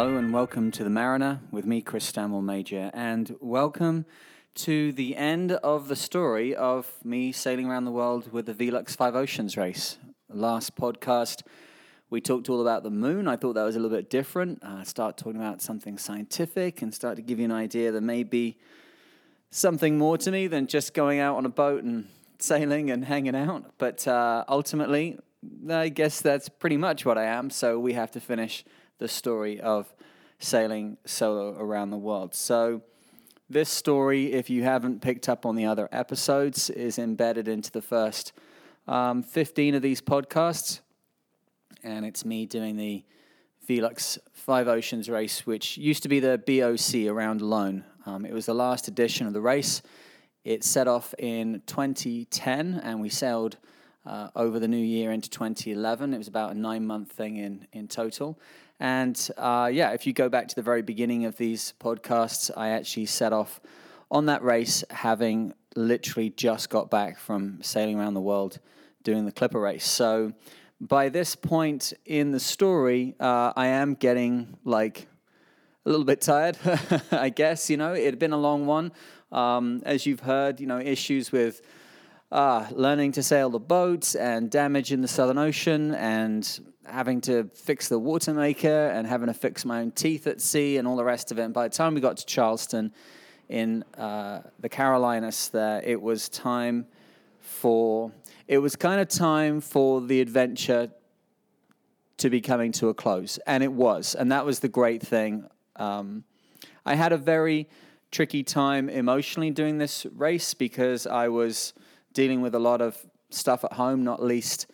Hello and welcome to The Mariner with me, Chris Stanwell-Major, and welcome to the end of the story of me sailing around the world with the Velux 5 Oceans race. Last podcast, we talked all about the moon. I thought that was a little bit different. Start talking about something scientific and start to give you an idea there may be something more to me than just going out on a boat and sailing and hanging out. But ultimately, I guess that's pretty much what I am, so we have to finish the story of sailing solo around the world. So this story, if you haven't picked up on the other episodes, is embedded into the first 15 of these podcasts. And it's me doing the Velux Five Oceans race, which used to be the BOC, Around Alone. It was the last edition of the race. It set off in 2010, and we sailed over the new year into 2011. It was about a 9-month thing in total. And if you go back to the very beginning of these podcasts, I actually set off on that race having literally just got back from sailing around the world doing the Clipper race. So by this point in the story, I am getting a little bit tired, I guess. It had been a long one. As you've heard, issues with learning to sail the boats and damage in the Southern Ocean and having to fix the water maker and having to fix my own teeth at sea and all the rest of it. And by the time we got to Charleston in the Carolinas there, it was kind of time for the adventure to be coming to a close. And it was. And that was the great thing. I had a very tricky time emotionally doing this race because I was dealing with a lot of stuff at home, not least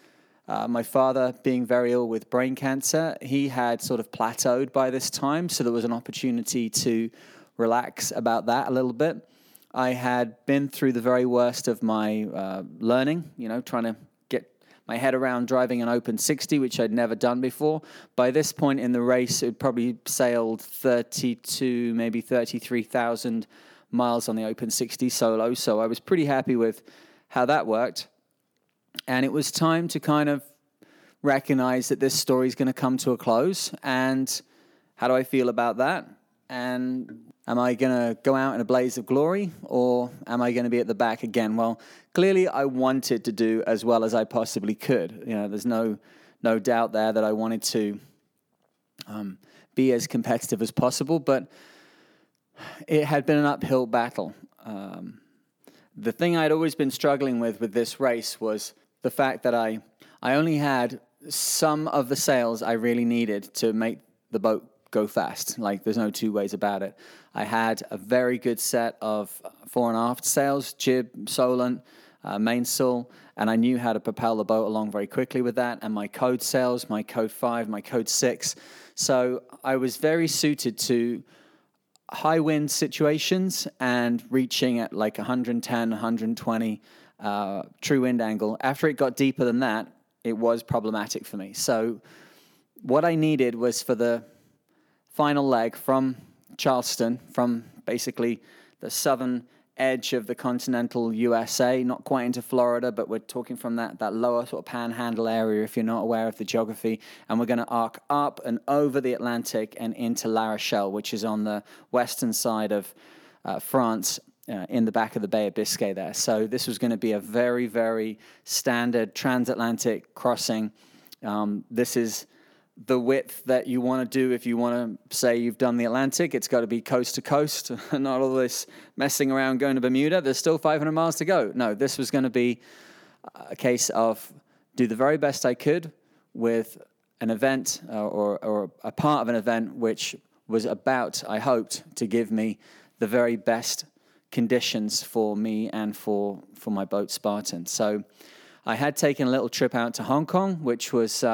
my father being very ill with brain cancer. He had sort of plateaued by this time, so there was an opportunity to relax about that a little bit. I had been through the very worst of my learning, trying to get my head around driving an Open 60, which I'd never done before. By this point in the race, it probably sailed 32, maybe 33,000 miles on the Open 60 solo, so I was pretty happy with how that worked. And it was time to kind of recognize that this story is going to come to a close. And how do I feel about that? And am I going to go out in a blaze of glory, or am I going to be at the back again? Well, clearly I wanted to do as well as I possibly could. There's no doubt there that I wanted to be as competitive as possible, but it had been an uphill battle. The thing I'd always been struggling with this race was the fact that I only had some of the sails I really needed to make the boat go fast. There's no two ways about it. I had a very good set of fore and aft sails, jib, Solent, mainsail, and I knew how to propel the boat along very quickly with that, and my code sails, my code 5, my code 6. So I was very suited to high wind situations and reaching at 110, 120 true wind angle. After it got deeper than that, it was problematic for me. So what I needed was for the final leg from Charleston, from basically the southern edge of the continental USA, not quite into Florida, but we're talking from that lower sort of panhandle area if you're not aware of the geography, and we're going to arc up and over the Atlantic and into La Rochelle, which is on the western side of France, in the back of the Bay of Biscay there. So this was going to be a very, very standard transatlantic crossing. This is the width that you want to do if you want to say you've done the Atlantic. It's got to be coast to coast, not all this messing around going to Bermuda. There's still 500 miles to go. No, this was going to be a case of do the very best I could with an event or a part of an event which was about, I hoped, to give me the very best conditions for me and for my boat Spartan. So I had taken a little trip out to Hong Kong, which was...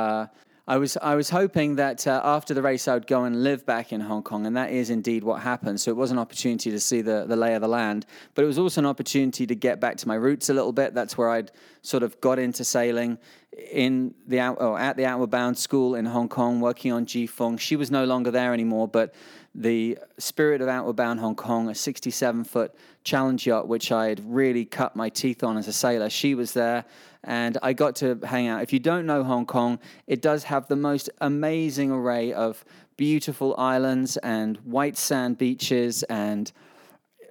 I was hoping that after the race I would go and live back in Hong Kong, and that is indeed what happened. So it was an opportunity to see the lay of the land, but it was also an opportunity to get back to my roots a little bit. That's where I'd sort of got into sailing at the Outward Bound School in Hong Kong, working on Ji Fong. She was no longer there anymore, but the Spirit of Outward Bound Hong Kong, a 67-foot challenge yacht, which I had really cut my teeth on as a sailor. She was there, and I got to hang out. If you don't know Hong Kong, it does have the most amazing array of beautiful islands and white sand beaches and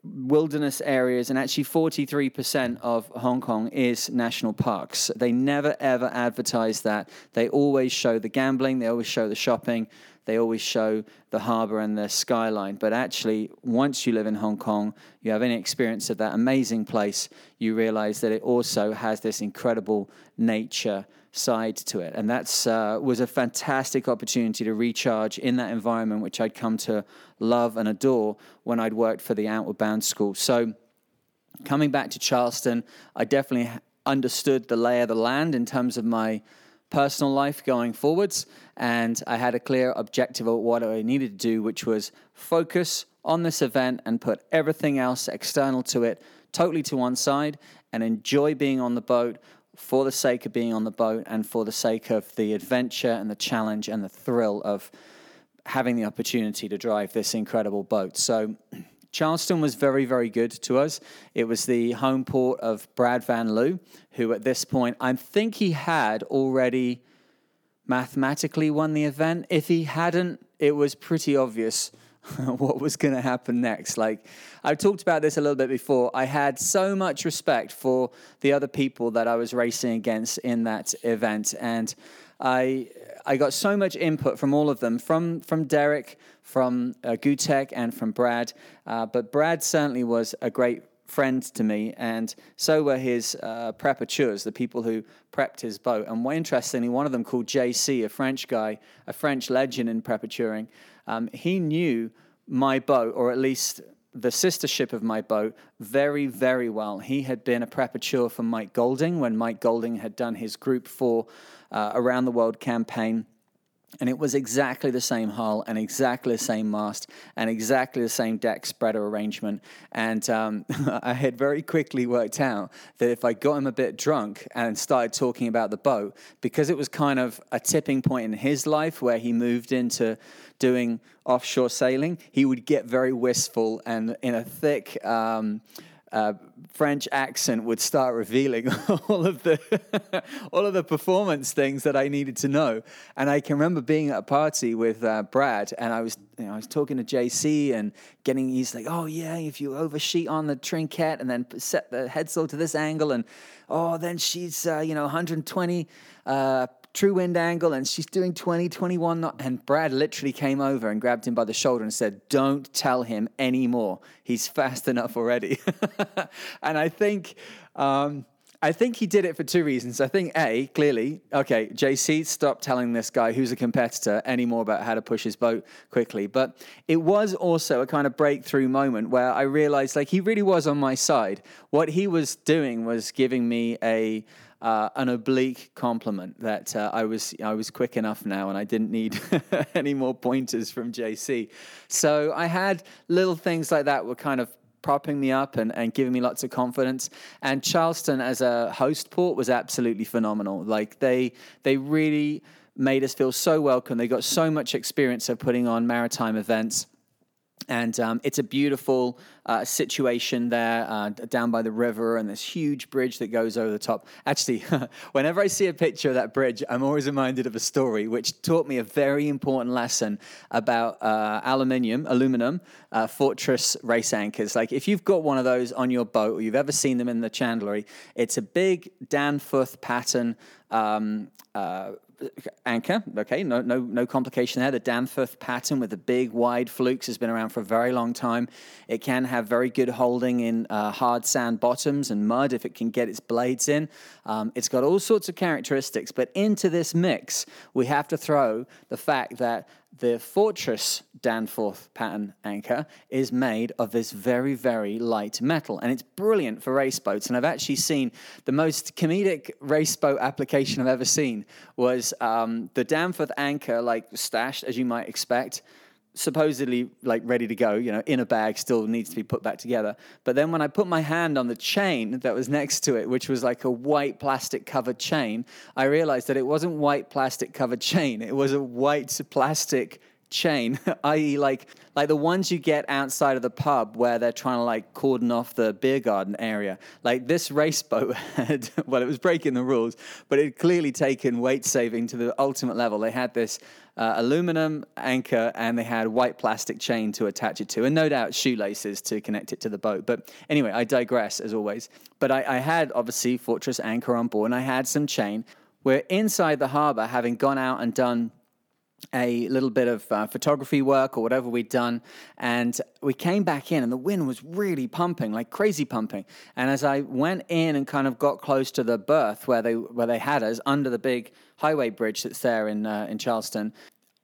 wilderness areas, and actually 43% of Hong Kong is national parks. They never, ever advertise that. They always show the gambling, they always show the shopping, they always show the harbour and the skyline. But actually, once you live in Hong Kong, you have any experience of that amazing place, you realise that it also has this incredible nature side to it. And that's was a fantastic opportunity to recharge in that environment, which I'd come to love and adore when I'd worked for the Outward Bound School. So coming back to Charleston, I definitely understood the lay of the land in terms of my personal life going forwards, and I had a clear objective of what I needed to do, which was focus on this event and put everything else external to it totally to one side and enjoy being on the boat for the sake of being on the boat and for the sake of the adventure and the challenge and the thrill of having the opportunity to drive this incredible boat. So Charleston was very, very good to us. It was the home port of Brad Van Loo, who at this point, I think he had already mathematically won the event. If he hadn't, it was pretty obvious what was going to happen next. Like, I've talked about this a little bit before. I had so much respect for the other people that I was racing against in that event. And I got so much input from all of them, from Derek, from Gutek, and from Brad. But Brad certainly was a great friend to me, and so were his preparateurs, the people who prepped his boat. And interestingly, one of them called JC, a French guy, a French legend in preparaturing. He knew my boat, or at least the sister ship of my boat, very, very well. He had been a preparateur for Mike Golding when Mike Golding had done his Group 4 Around the World campaign. And it was exactly the same hull and exactly the same mast and exactly the same deck spreader arrangement. And I had very quickly worked out that if I got him a bit drunk and started talking about the boat, because it was kind of a tipping point in his life where he moved into doing offshore sailing, he would get very wistful and in a thick French accent would start revealing all of the performance things that I needed to know. And I can remember being at a party with Brad, and I was talking to JC and he's like, oh yeah, if you oversheet on the trinquet and then set the headsail to this angle, and oh, then she's 120 true wind angle, and she's doing 20, 21 knot. And Brad literally came over and grabbed him by the shoulder and said, don't tell him anymore. He's fast enough already. And I think he did it for two reasons. I think A, clearly, okay, JC, stop telling this guy who's a competitor anymore about how to push his boat quickly. But it was also a kind of breakthrough moment where I realized, like, he really was on my side. What he was doing was giving me an oblique compliment that I was quick enough now, and I didn't need any more pointers from JC. So I had little things like that were kind of propping me up and giving me lots of confidence. And Charleston as a host port was absolutely phenomenal. Like, they really made us feel so welcome. They got so much experience of putting on maritime events. And it's a beautiful situation there down by the river, and this huge bridge that goes over the top. Actually, whenever I see a picture of that bridge, I'm always reminded of a story which taught me a very important lesson about aluminum Fortress race anchors. Like, if you've got one of those on your boat, or you've ever seen them in the chandlery, it's a big Danforth pattern anchor. Okay, no complication there. The Danforth pattern with the big wide flukes has been around for a very long time. It can have very good holding in hard sand bottoms and mud if it can get its blades in. It's got all sorts of characteristics, but into this mix we have to throw the fact that the Fortress Danforth pattern anchor is made of this very, very light metal, and it's brilliant for race boats. And I've actually seen the most comedic race boat application I've ever seen was the Danforth anchor, like stashed, as you might expect, supposedly like ready to go, you know, in a bag, still needs to be put back together. But then when I put my hand on the chain that was next to it, which was like a white plastic covered chain, I realized that it wasn't white plastic covered chain. It was a white plastic chain, i.e. like the ones you get outside of the pub where they're trying to like cordon off the beer garden area. Like this race boat had, well, it was breaking the rules, but it had clearly taken weight saving to the ultimate level. They had this aluminum anchor and they had white plastic chain to attach it to, and no doubt shoelaces to connect it to the boat. But anyway, I digress as always. But I had obviously Fortress anchor on board, and I had some chain. We're inside the harbour, having gone out and done a little bit of photography work or whatever we'd done, and we came back in and the wind was really pumping, like crazy pumping. And as I went in and kind of got close to the berth where they had us under the big highway bridge that's there in Charleston,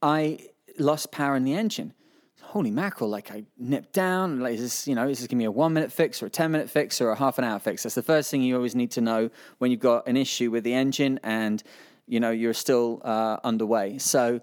I lost power in the engine. Holy mackerel, like I nipped down, like is this going to be a 1 minute fix or a 10 minute fix or a half an hour fix? That's the first thing you always need to know when you've got an issue with the engine and you know you're still underway. So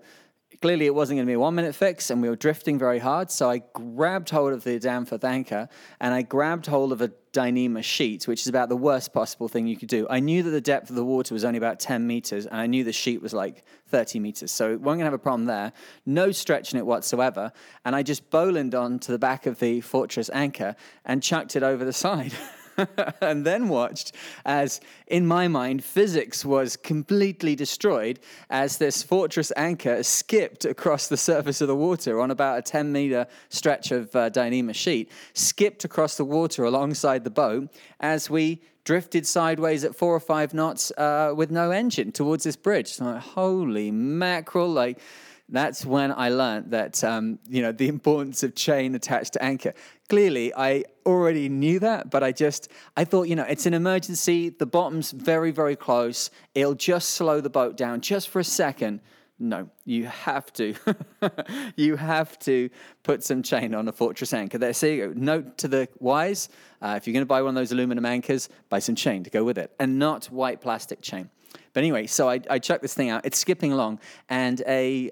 clearly it wasn't going to be a 1 minute fix, and we were drifting very hard. So I grabbed hold of the Danforth anchor and I grabbed hold of a Dyneema sheet, which is about the worst possible thing you could do. I knew that the depth of the water was only about 10 meters and I knew the sheet was like 30 meters. So we weren't going to have a problem there. No stretching it whatsoever. And I just bowlined onto the back of the Fortress anchor and chucked it over the side. And then watched as, in my mind, physics was completely destroyed as this Fortress anchor skipped across the surface of the water on about a 10-meter stretch of Dyneema sheet, skipped across the water alongside the boat as we drifted sideways at 4 or 5 knots with no engine towards this bridge. So I'm like, holy mackerel, like... That's when I learned that, the importance of chain attached to anchor. Clearly, I already knew that, but I thought, it's an emergency. The bottom's very, very close. It'll just slow the boat down just for a second. No, you have to. You have to put some chain on a Fortress anchor. There, so you go. Note to the wise, if you're going to buy one of those aluminum anchors, buy some chain to go with it and not white plastic chain. But anyway, so I chuck this thing out. It's skipping along, and a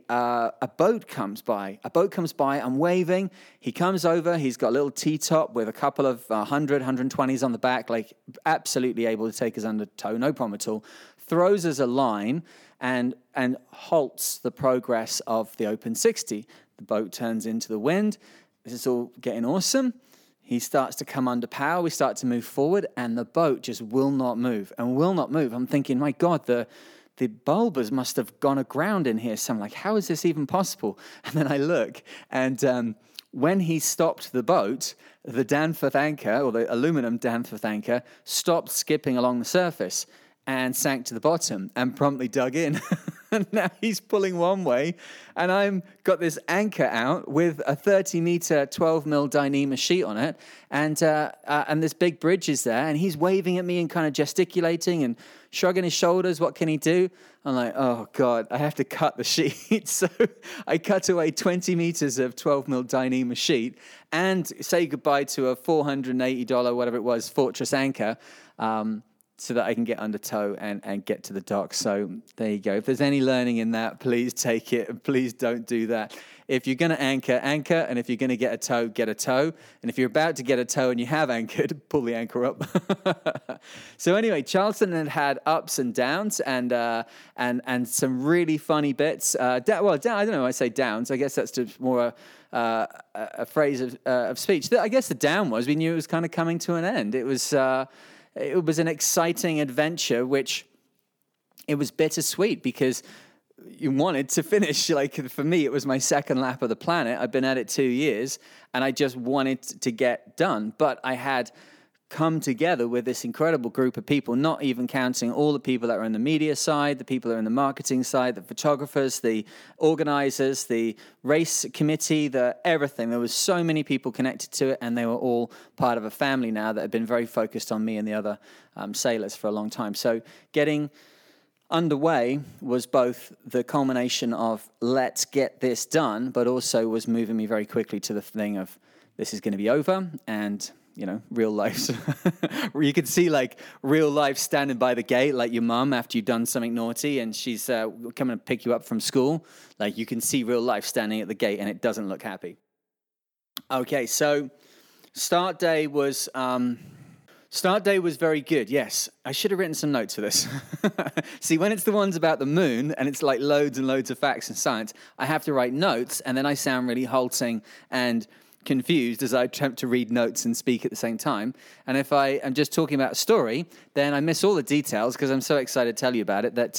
boat comes by. I'm waving. He comes over. He's got a little T-top with a couple of 120s on the back, like absolutely able to take us under tow, no problem at all. Throws us a line and halts the progress of the Open 60. The boat turns into the wind. This is all getting awesome. He starts to come under power. We start to move forward, and the boat just will not move and will not move. I'm thinking, my God, the bulbers must have gone aground in here. So I'm like, how is this even possible? And then I look, and when he stopped the boat, the Danforth anchor, or the aluminum Danforth anchor, stopped skipping along the surface and sank to the bottom and promptly dug in. And now he's pulling one way, and I'm got this anchor out with a 30-meter 12-mil Dyneema sheet on it, and this big bridge is there, and he's waving at me and kind of gesticulating and shrugging his shoulders. What can he do? I'm like, oh, God, I have to cut the sheet. So I cut away 20 meters of 12-mil Dyneema sheet and say goodbye to a $480, whatever it was, Fortress anchor, so that I can get under tow and get to the dock. So there you go. If there's any learning in that, please take it and please don't do that. If you're going to anchor, anchor. And if you're going to get a tow, get a tow. And if you're about to get a tow and you have anchored, pull the anchor up. So anyway, Charleston had ups and downs and some really funny bits. I don't know why I say downs. I guess that's just more a phrase of speech. I guess the down was we knew it was kind of coming to an end. It was an exciting adventure, which it was bittersweet because you wanted to finish. Like for me, it was my second lap of the planet. I've been at it 2 years and I just wanted to get done. But I had come together with this incredible group of people, not even counting all the people that are in the media side, the people that are in the marketing side, the photographers, the organizers, the race committee, the everything. There was so many people connected to it, and they were all part of a family now that had been very focused on me and the other sailors for a long time. So getting underway was both the culmination of let's get this done, but also was moving me very quickly to the thing of this is going to be over and you know, real life. Where you could see like real life standing by the gate, like your mum after you've done something naughty and she's coming to pick you up from school. Like you can see real life standing at the gate and it doesn't look happy. Okay, so start day was very good. Yes, I should have written some notes for this. See, when it's the ones about the moon and it's like loads and loads of facts and science, I have to write notes and then I sound really halting and confused as I attempt to read notes and speak at the same time. And if I am just talking about a story, then I miss all the details because I'm so excited to tell you about it that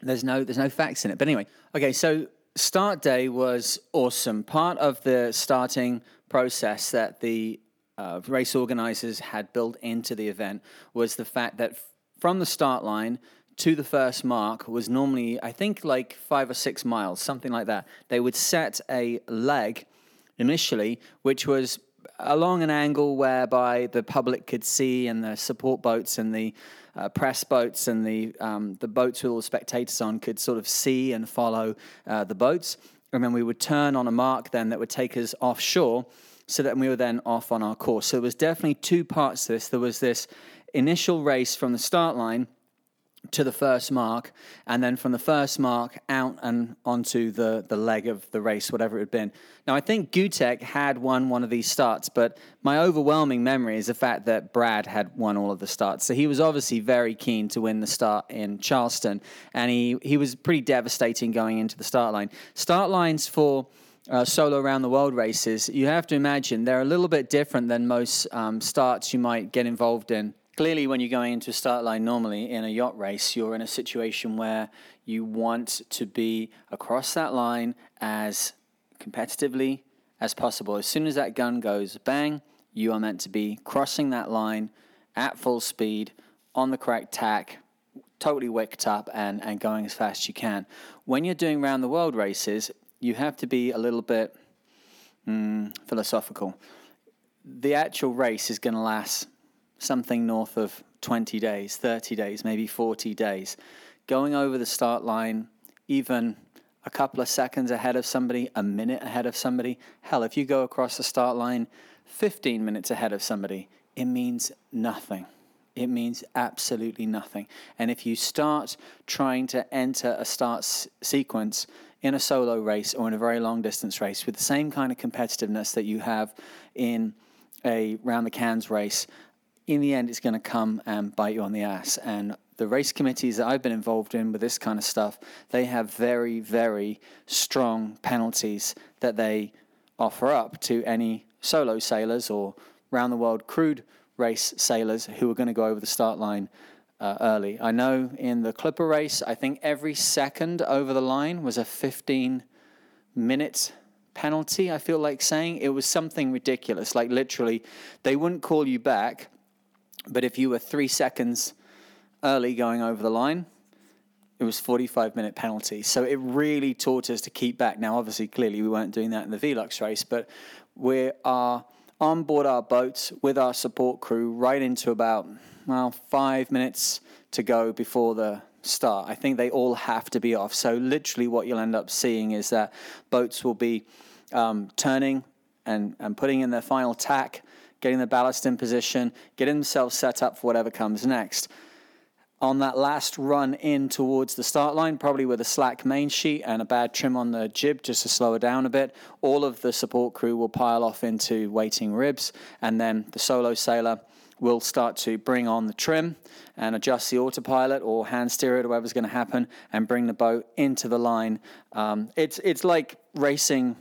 there's no facts in it. But anyway, okay, so start day was awesome. Part of the starting process that the race organizers had built into the event was the fact that from the start line to the first mark was normally, I think, like 5 or 6 miles, something like that. They would set a leg initially, which was along an angle whereby the public could see and the support boats and the press boats and the boats with all the spectators on could sort of see and follow the boats. And then we would turn on a mark then that would take us offshore so that we were then off on our course. So there was definitely two parts to this. There was this initial race from the start line to the first mark, and then from the first mark out and onto the leg of the race, whatever it had been. Now, I think Gutek had won one of these starts, but my overwhelming memory is the fact that Brad had won all of the starts. So he was obviously very keen to win the start in Charleston, and he was pretty devastating going into the start line. Start lines for solo around the world races, you have to imagine, they're a little bit different than most starts you might get involved in. Clearly, when you're going into a start line normally in a yacht race, you're in a situation where you want to be across that line as competitively as possible. As soon as that gun goes bang, you are meant to be crossing that line at full speed, on the correct tack, totally wicked up and going as fast as you can. When you're doing round-the-world races, you have to be a little bit philosophical. The actual race is going to last something north of 20 days, 30 days, maybe 40 days. Going over the start line, even a couple of seconds ahead of somebody, a minute ahead of somebody. Hell, if you go across the start line 15 minutes ahead of somebody, it means nothing. It means absolutely nothing. And if you start trying to enter a start sequence in a solo race or in a very long distance race with the same kind of competitiveness that you have in a round the cans race, in the end, it's going to come and bite you on the ass. And the race committees that I've been involved in with this kind of stuff, they have very, very strong penalties that they offer up to any solo sailors or round-the-world crewed race sailors who are going to go over the start line early. I know in the Clipper race, I think every second over the line was a 15-minute penalty, I feel like saying. It was something ridiculous. Like, literally, they wouldn't call you back, but if you were 3 seconds early going over the line, it was 45-minute penalty. So it really taught us to keep back. Now, obviously, clearly, we weren't doing that in the Velux race, but we are on board our boats with our support crew right into about 5 minutes to go before the start. I think they all have to be off. So literally what you'll end up seeing is that boats will be turning and putting in their final tack, getting the ballast in position, getting themselves set up for whatever comes next. On that last run in towards the start line, probably with a slack main sheet and a bad trim on the jib just to slow it down a bit, all of the support crew will pile off into waiting ribs, and then the solo sailor will start to bring on the trim and adjust the autopilot or hand steer it, whatever's going to happen, and bring the boat into the line. It's like racing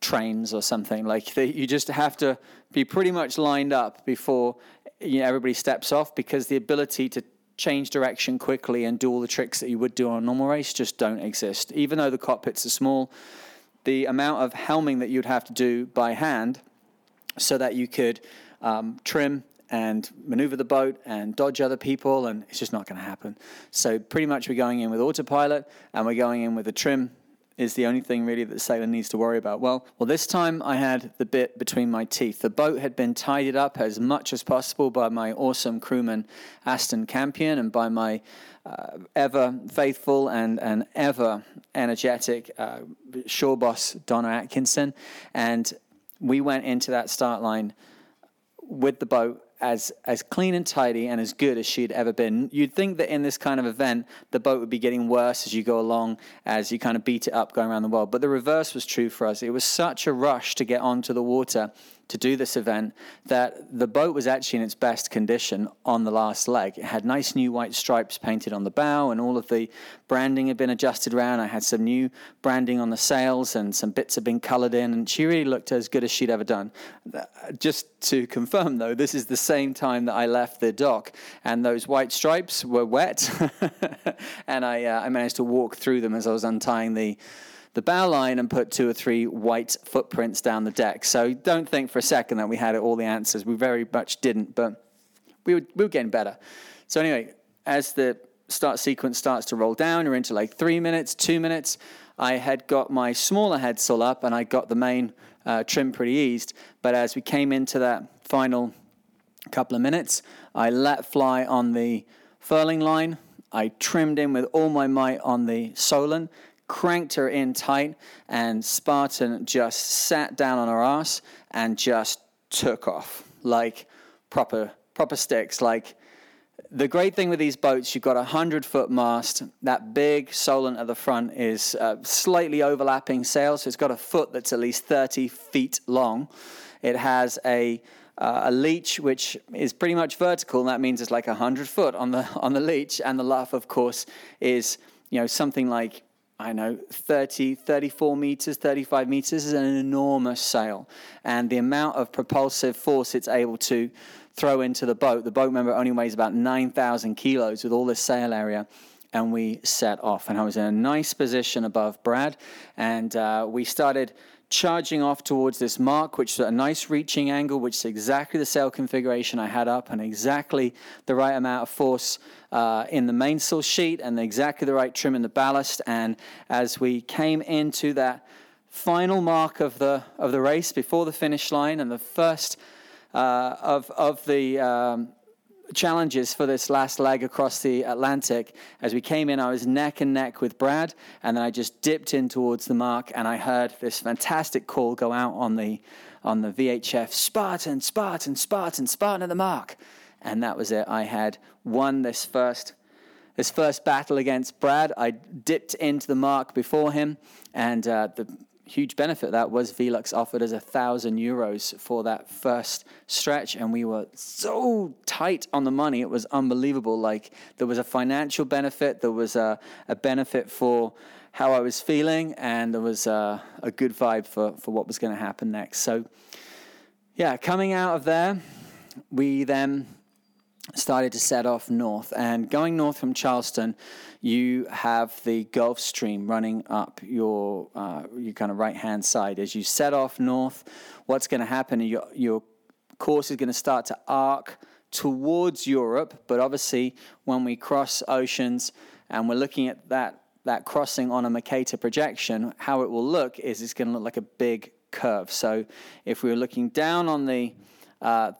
trains or something. Like you just have to be pretty much lined up before everybody steps off, because the ability to change direction quickly and do all the tricks that you would do on a normal race just don't exist. Even though the cockpits are small, the amount of helming that you'd have to do by hand so that you could trim and maneuver the boat and dodge other people, and it's just not going to happen. So pretty much we're going in with autopilot, and we're going in with the trim is the only thing really that the sailor needs to worry about. Well, this time I had the bit between my teeth. The boat had been tidied up as much as possible by my awesome crewman, Aston Campion, and by my ever faithful and ever energetic shore boss, Donna Atkinson. And we went into that start line with the boat as clean and tidy and as good as she had ever been. You'd think that in this kind of event, the boat would be getting worse as you go along, as you kind of beat it up going around the world. But the reverse was true for us. It was such a rush to get onto the water to do this event that the boat was actually in its best condition on the last leg. It had nice new white stripes painted on the bow, and all of the branding had been adjusted around. I had some new branding on the sails, and some bits had been coloured in, and she really looked as good as she'd ever done. Just to confirm, though, this is the same time that I left the dock, and those white stripes were wet, and I managed to walk through them as I was untying the bow line and put 2 or 3 white footprints down the deck. So don't think for a second that we had all the answers. We very much didn't, but we were getting better. So anyway, as the start sequence starts to roll down, you're into like 3 minutes, 2 minutes. I had got my smaller headsail up and I got the main trim pretty eased. But as we came into that final couple of minutes, I let fly on the furling line. I trimmed in with all my might on the Solent, cranked her in tight, and Spartan just sat down on her ass and just took off like proper sticks. Like, the great thing with these boats, you've got a 100-foot mast. That big Solent at the front is slightly overlapping sail, so it's got a foot that's at least 30 feet long. It has a leech, which is pretty much vertical, and that means it's like 100 foot on the leech, and the luff, of course, is, you know, something like, I know, 30, 34 meters, 35 meters is an enormous sail. And the amount of propulsive force it's able to throw into the boat member only weighs about 9,000 kilos with all this sail area. And we set off. And I was in a nice position above Brad. And we started charging off towards this mark, which is a nice reaching angle, which is exactly the sail configuration I had up, and exactly the right amount of force in the mainsail sheet, and exactly the right trim in the ballast. And as we came into that final mark of the race before the finish line, and the first of the challenges for this last leg across the Atlantic, as we came in, I was neck and neck with Brad, and then I just dipped in towards the mark, and I heard this fantastic call go out on the VHF: Spartan, Spartan, Spartan, Spartan at the mark. And that was it. I had won this first battle against Brad. I dipped into the mark before him, and the huge benefit of that was Velux offered us €1,000 for that first stretch, and we were so tight on the money, it was unbelievable. Like, there was a financial benefit, there was a benefit for how I was feeling, and there was a good vibe for what was going to happen next. So yeah, coming out of there, we then started to set off north, and going north from Charleston, you have the Gulf Stream running up your kind of right hand side. As you set off north, what's going to happen? Your course is going to start to arc towards Europe, but obviously when we cross oceans and we're looking at that crossing on a Mercator projection, how it will look is it's going to look like a big curve. So if we were looking down on the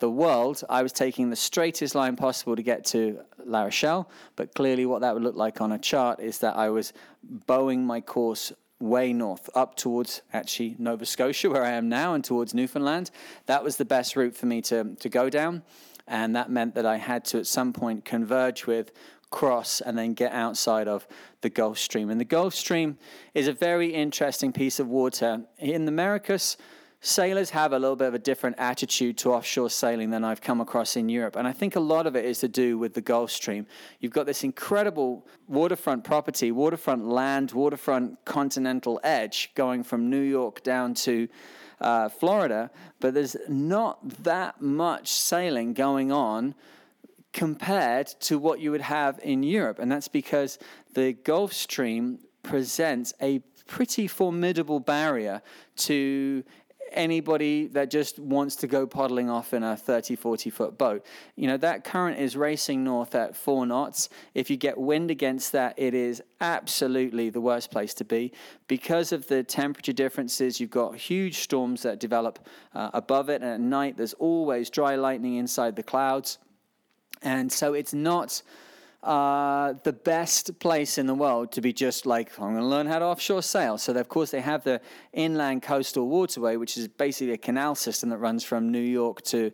world, I was taking the straightest line possible to get to La Rochelle, but clearly what that would look like on a chart is that I was bowing my course way north, up towards actually Nova Scotia, where I am now, and towards Newfoundland. That was the best route for me to go down, and that meant that I had to at some point converge with, cross, and then get outside of the Gulf Stream. And the Gulf Stream is a very interesting piece of water. In the Americas, sailors have a little bit of a different attitude to offshore sailing than I've come across in Europe, and I think a lot of it is to do with the Gulf Stream. You've got this incredible waterfront property, waterfront land, waterfront continental edge going from New York down to Florida, but there's not that much sailing going on compared to what you would have in Europe, and that's because the Gulf Stream presents a pretty formidable barrier to anybody that just wants to go paddling off in a 30, 40-foot boat. You know, that current is racing north at 4 knots. If you get wind against that, it is absolutely the worst place to be. Because of the temperature differences, you've got huge storms that develop above it, and at night there's always dry lightning inside the clouds. And so it's not the best place in the world to be just like, I'm going to learn how to offshore sail. So of course they have the inland coastal waterway, which is basically a canal system that runs from New York to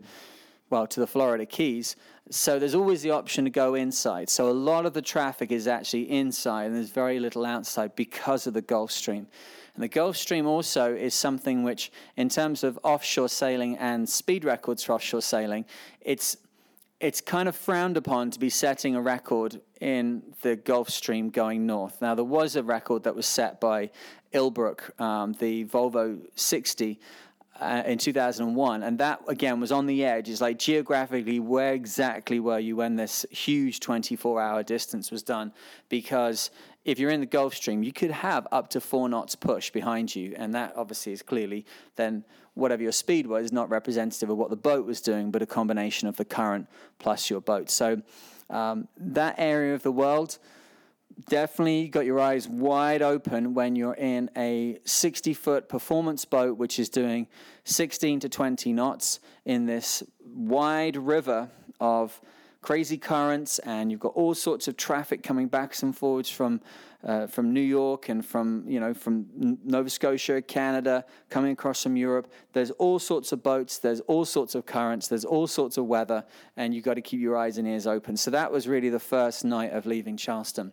well, to the Florida Keys. So there's always the option to go inside. So a lot of the traffic is actually inside, and there's very little outside because of the Gulf Stream. And the Gulf Stream also is something which, in terms of offshore sailing and speed records for offshore sailing, it's kind of frowned upon to be setting a record in the Gulf Stream going north. Now, there was a record that was set by Ilbrook, the Volvo 60, in 2001, and that again was on the edge. It's like geographically, where exactly were you when this huge 24-hour distance was done? Because if you're in the Gulf Stream, you could have up to 4 knots push behind you, and that obviously is clearly then whatever your speed was not representative of what the boat was doing, but a combination of the current plus your boat. So that area of the world, definitely got your eyes wide open when you're in a 60-foot performance boat, which is doing 16 to 20 knots in this wide river of crazy currents, and you've got all sorts of traffic coming backs and forwards from New York and from Nova Scotia, Canada, coming across from Europe. There's all sorts of boats, there's all sorts of currents, there's all sorts of weather, and you've got to keep your eyes and ears open. So that was really the first night of leaving Charleston.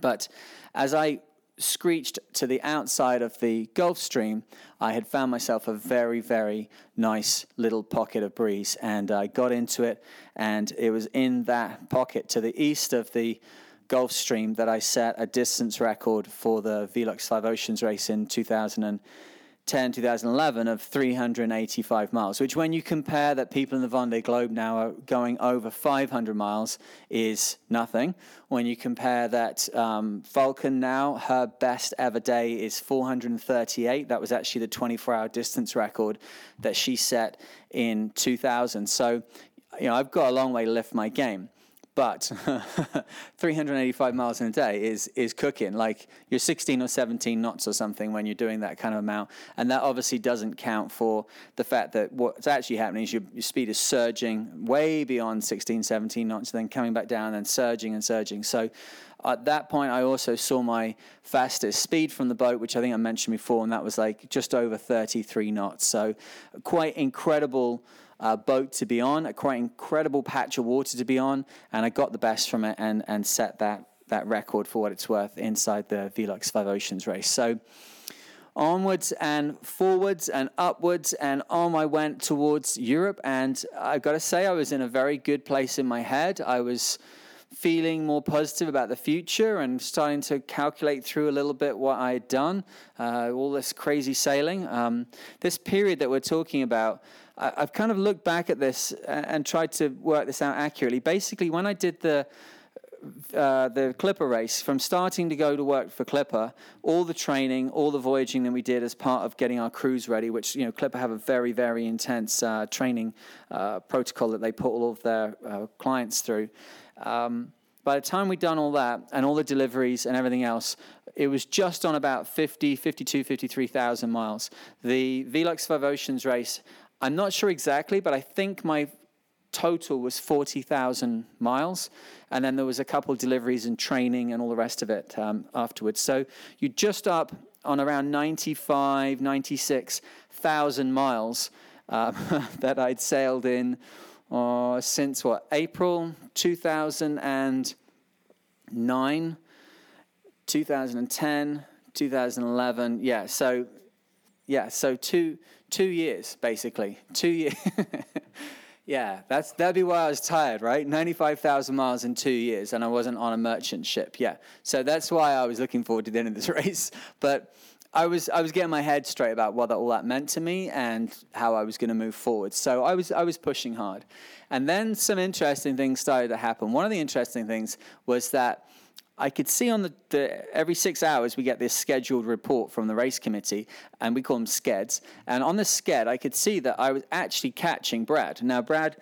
But as I screeched to the outside of the Gulf Stream, I had found myself a very, very nice little pocket of breeze, and I got into it, and it was in that pocket to the east of the Gulf Stream that I set a distance record for the Velux 5 Oceans race in 2010, 2011 of 385 miles, which when you compare that people in the Vendée Globe now are going over 500 miles is nothing. When you compare that Falcon now, her best ever day is 438. That was actually the 24-hour distance record that she set in 2000. So, you know, I've got a long way to lift my game. But 385 miles in a day is cooking. Like you're 16 or 17 knots or something when you're doing that kind of amount. And that obviously doesn't count for the fact that what's actually happening is your speed is surging way beyond 16, 17 knots, then coming back down and surging and surging. So at that point, I also saw my fastest speed from the boat, which I think I mentioned before, and that was like just over 33 knots. So quite incredible boat to be on, a quite incredible patch of water to be on, and I got the best from it and set that record for what it's worth inside the Velux 5 Oceans race. So onwards and forwards and upwards and on I went towards Europe, and I've got to say I was in a very good place in my head. I was feeling more positive about the future and starting to calculate through a little bit what I had done, all this crazy sailing. This period that we're talking about, I've kind of looked back at this and tried to work this out accurately. Basically, when I did the Clipper race, from starting to go to work for Clipper, all the training, all the voyaging that we did as part of getting our crews ready, which, you know, Clipper have a very, very intense training protocol that they put all of their clients through. By the time we'd done all that and all the deliveries and everything else, it was just on about 53,000 miles. The Velux 5 Oceans race, I'm not sure exactly, but I think my total was 40,000 miles. And then there was a couple of deliveries and training and all the rest of it afterwards. So you're just up on around 96,000 miles that I'd sailed in since, April 2009, 2010, 2011. So 2 years, basically. 2 years. Yeah, that'd be why I was tired, right? 95,000 miles in 2 years, and I wasn't on a merchant ship. Yeah, so that's why I was looking forward to the end of this race. But I was getting my head straight about what all that meant to me and how I was going to move forward. So I was pushing hard. And then some interesting things started to happen. One of the interesting things was that I could see on the every 6 hours we get this scheduled report from the race committee, and we call them skeds. And on the sked, I could see that I was actually catching Brad. Now, Brad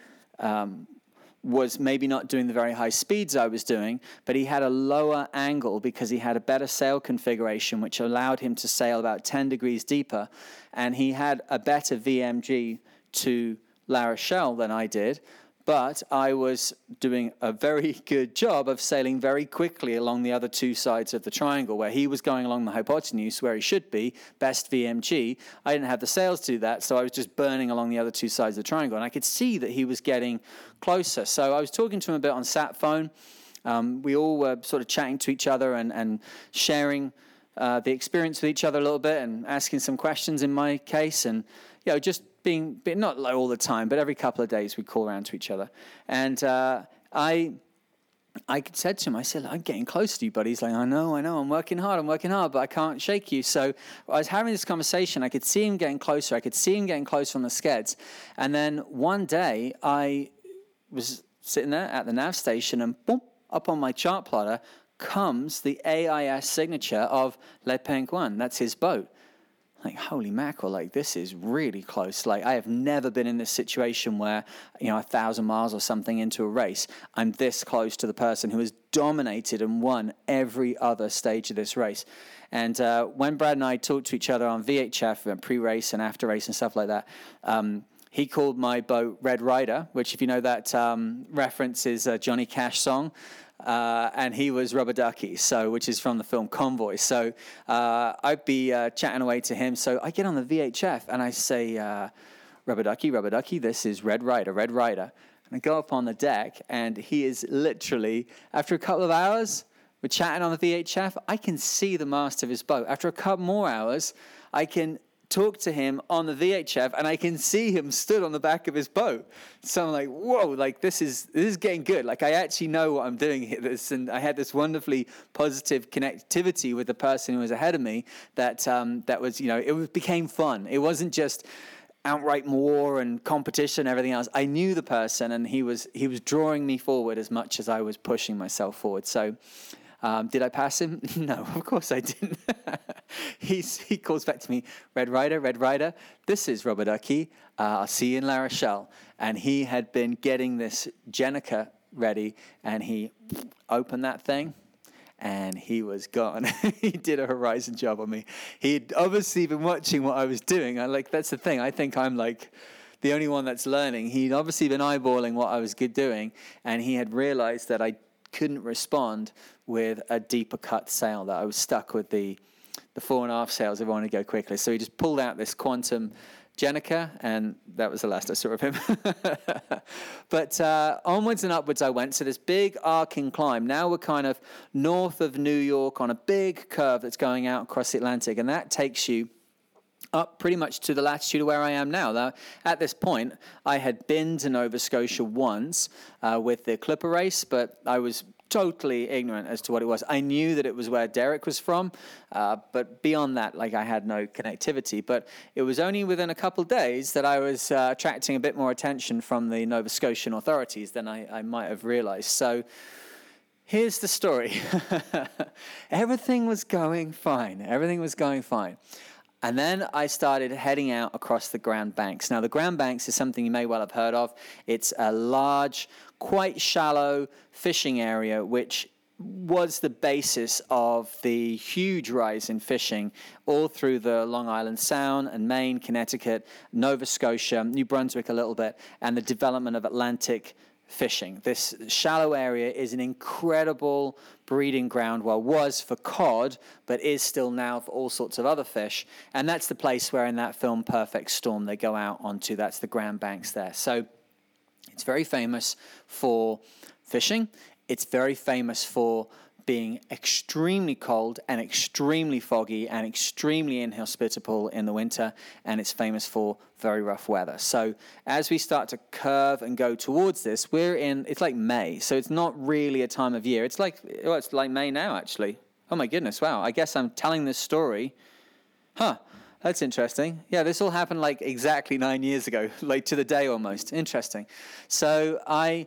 was maybe not doing the very high speeds I was doing, but he had a lower angle because he had a better sail configuration, which allowed him to sail about 10 degrees deeper. And he had a better VMG to La Rochelle than I did. But I was doing a very good job of sailing very quickly along the other two sides of the triangle, where he was going along the hypotenuse, where he should be, best VMG. I didn't have the sails to do that, so I was just burning along the other two sides of the triangle. And I could see that he was getting closer. So I was talking to him a bit on sat phone. We all were sort of chatting to each other and sharing the experience with each other a little bit and asking some questions in my case. And, you know, just being, not like all the time, but every couple of days we'd call around to each other. And I said to him, I said, I'm getting close to you, buddy. He's like, I know, I'm working hard, but I can't shake you. So I was having this conversation. I could see him getting closer. On the skeds. And then one day I was sitting there at the nav station and boom, up on my chart plotter comes the AIS signature of Le Penguin. That's his boat. Like, holy mackerel, like, this is really close. Like, I have never been in this situation where, you know, 1,000 miles or something into a race, I'm this close to the person who has dominated and won every other stage of this race. And when Brad and I talked to each other on VHF and pre-race and after race and stuff like that, he called my boat Red Rider, which, if you know that reference, is a Johnny Cash song. And he was Rubber Ducky, so, which is from the film Convoy. So I'd be chatting away to him. So I get on the VHF and I say, Rubber Ducky, this is Red Rider. And I go up on the deck and he is literally, after a couple of hours, we're chatting on the VHF. I can see the mast of his boat. After a couple more hours, I can talk to him on the VHF and I can see him stood on the back of his boat. So I'm like, whoa, like this is getting good. Like, I actually know what I'm doing here. And I had this wonderfully positive connectivity with the person who was ahead of me that that was, you know, it became fun. It wasn't just outright war and competition, everything else. I knew the person and he was drawing me forward as much as I was pushing myself forward. So did I pass him? No, of course I didn't. He calls back to me, Red Rider, this is Rubber Ducky. I'll see you in La Rochelle. And he had been getting this Jenica ready, and he opened that thing, and he was gone. He did a horizon job on me. He'd obviously been watching what I was doing. That's the thing. I think I'm like the only one that's learning. He'd obviously been eyeballing what I was doing, and he had realized that I couldn't respond with a deeper cut sail, that I was stuck with the 4.5 sails if I wanted to go quickly. So he just pulled out this quantum Jenica, and that was the last I saw of him. But onwards and upwards I went. So this big arcing climb. Now we're kind of north of New York on a big curve that's going out across the Atlantic, and that takes you up pretty much to the latitude of where I am now. Now, at this point, I had been to Nova Scotia once with the Clipper race, but I was totally ignorant as to what it was. I knew that it was where Derek was from, but beyond that, like, I had no connectivity. But it was only within a couple of days that I was attracting a bit more attention from the Nova Scotian authorities than I might have realized. So here's the story. Everything was going fine. And then I started heading out across the Grand Banks. Now, the Grand Banks is something you may well have heard of. It's a large, quite shallow fishing area, which was the basis of the huge rise in fishing all through the Long Island Sound and Maine, Connecticut, Nova Scotia, New Brunswick a little bit, and the development of Atlantic fishing. This shallow area is an incredible breeding ground, well, was for cod, but is still now for all sorts of other fish. And that's the place where in that film Perfect Storm they go out onto. That's the Grand Banks there. So it's very famous for fishing. It's very famous for being extremely cold and extremely foggy and extremely inhospitable in the winter, and it's famous for very rough weather. So as we start to curve and go towards this, it's like May, so it's not really a time of year. It's like May now, actually. Oh my goodness, wow, I guess I'm telling this story. Huh, that's interesting. Yeah, this all happened like exactly 9 years ago, like to the day almost. Interesting. So I'm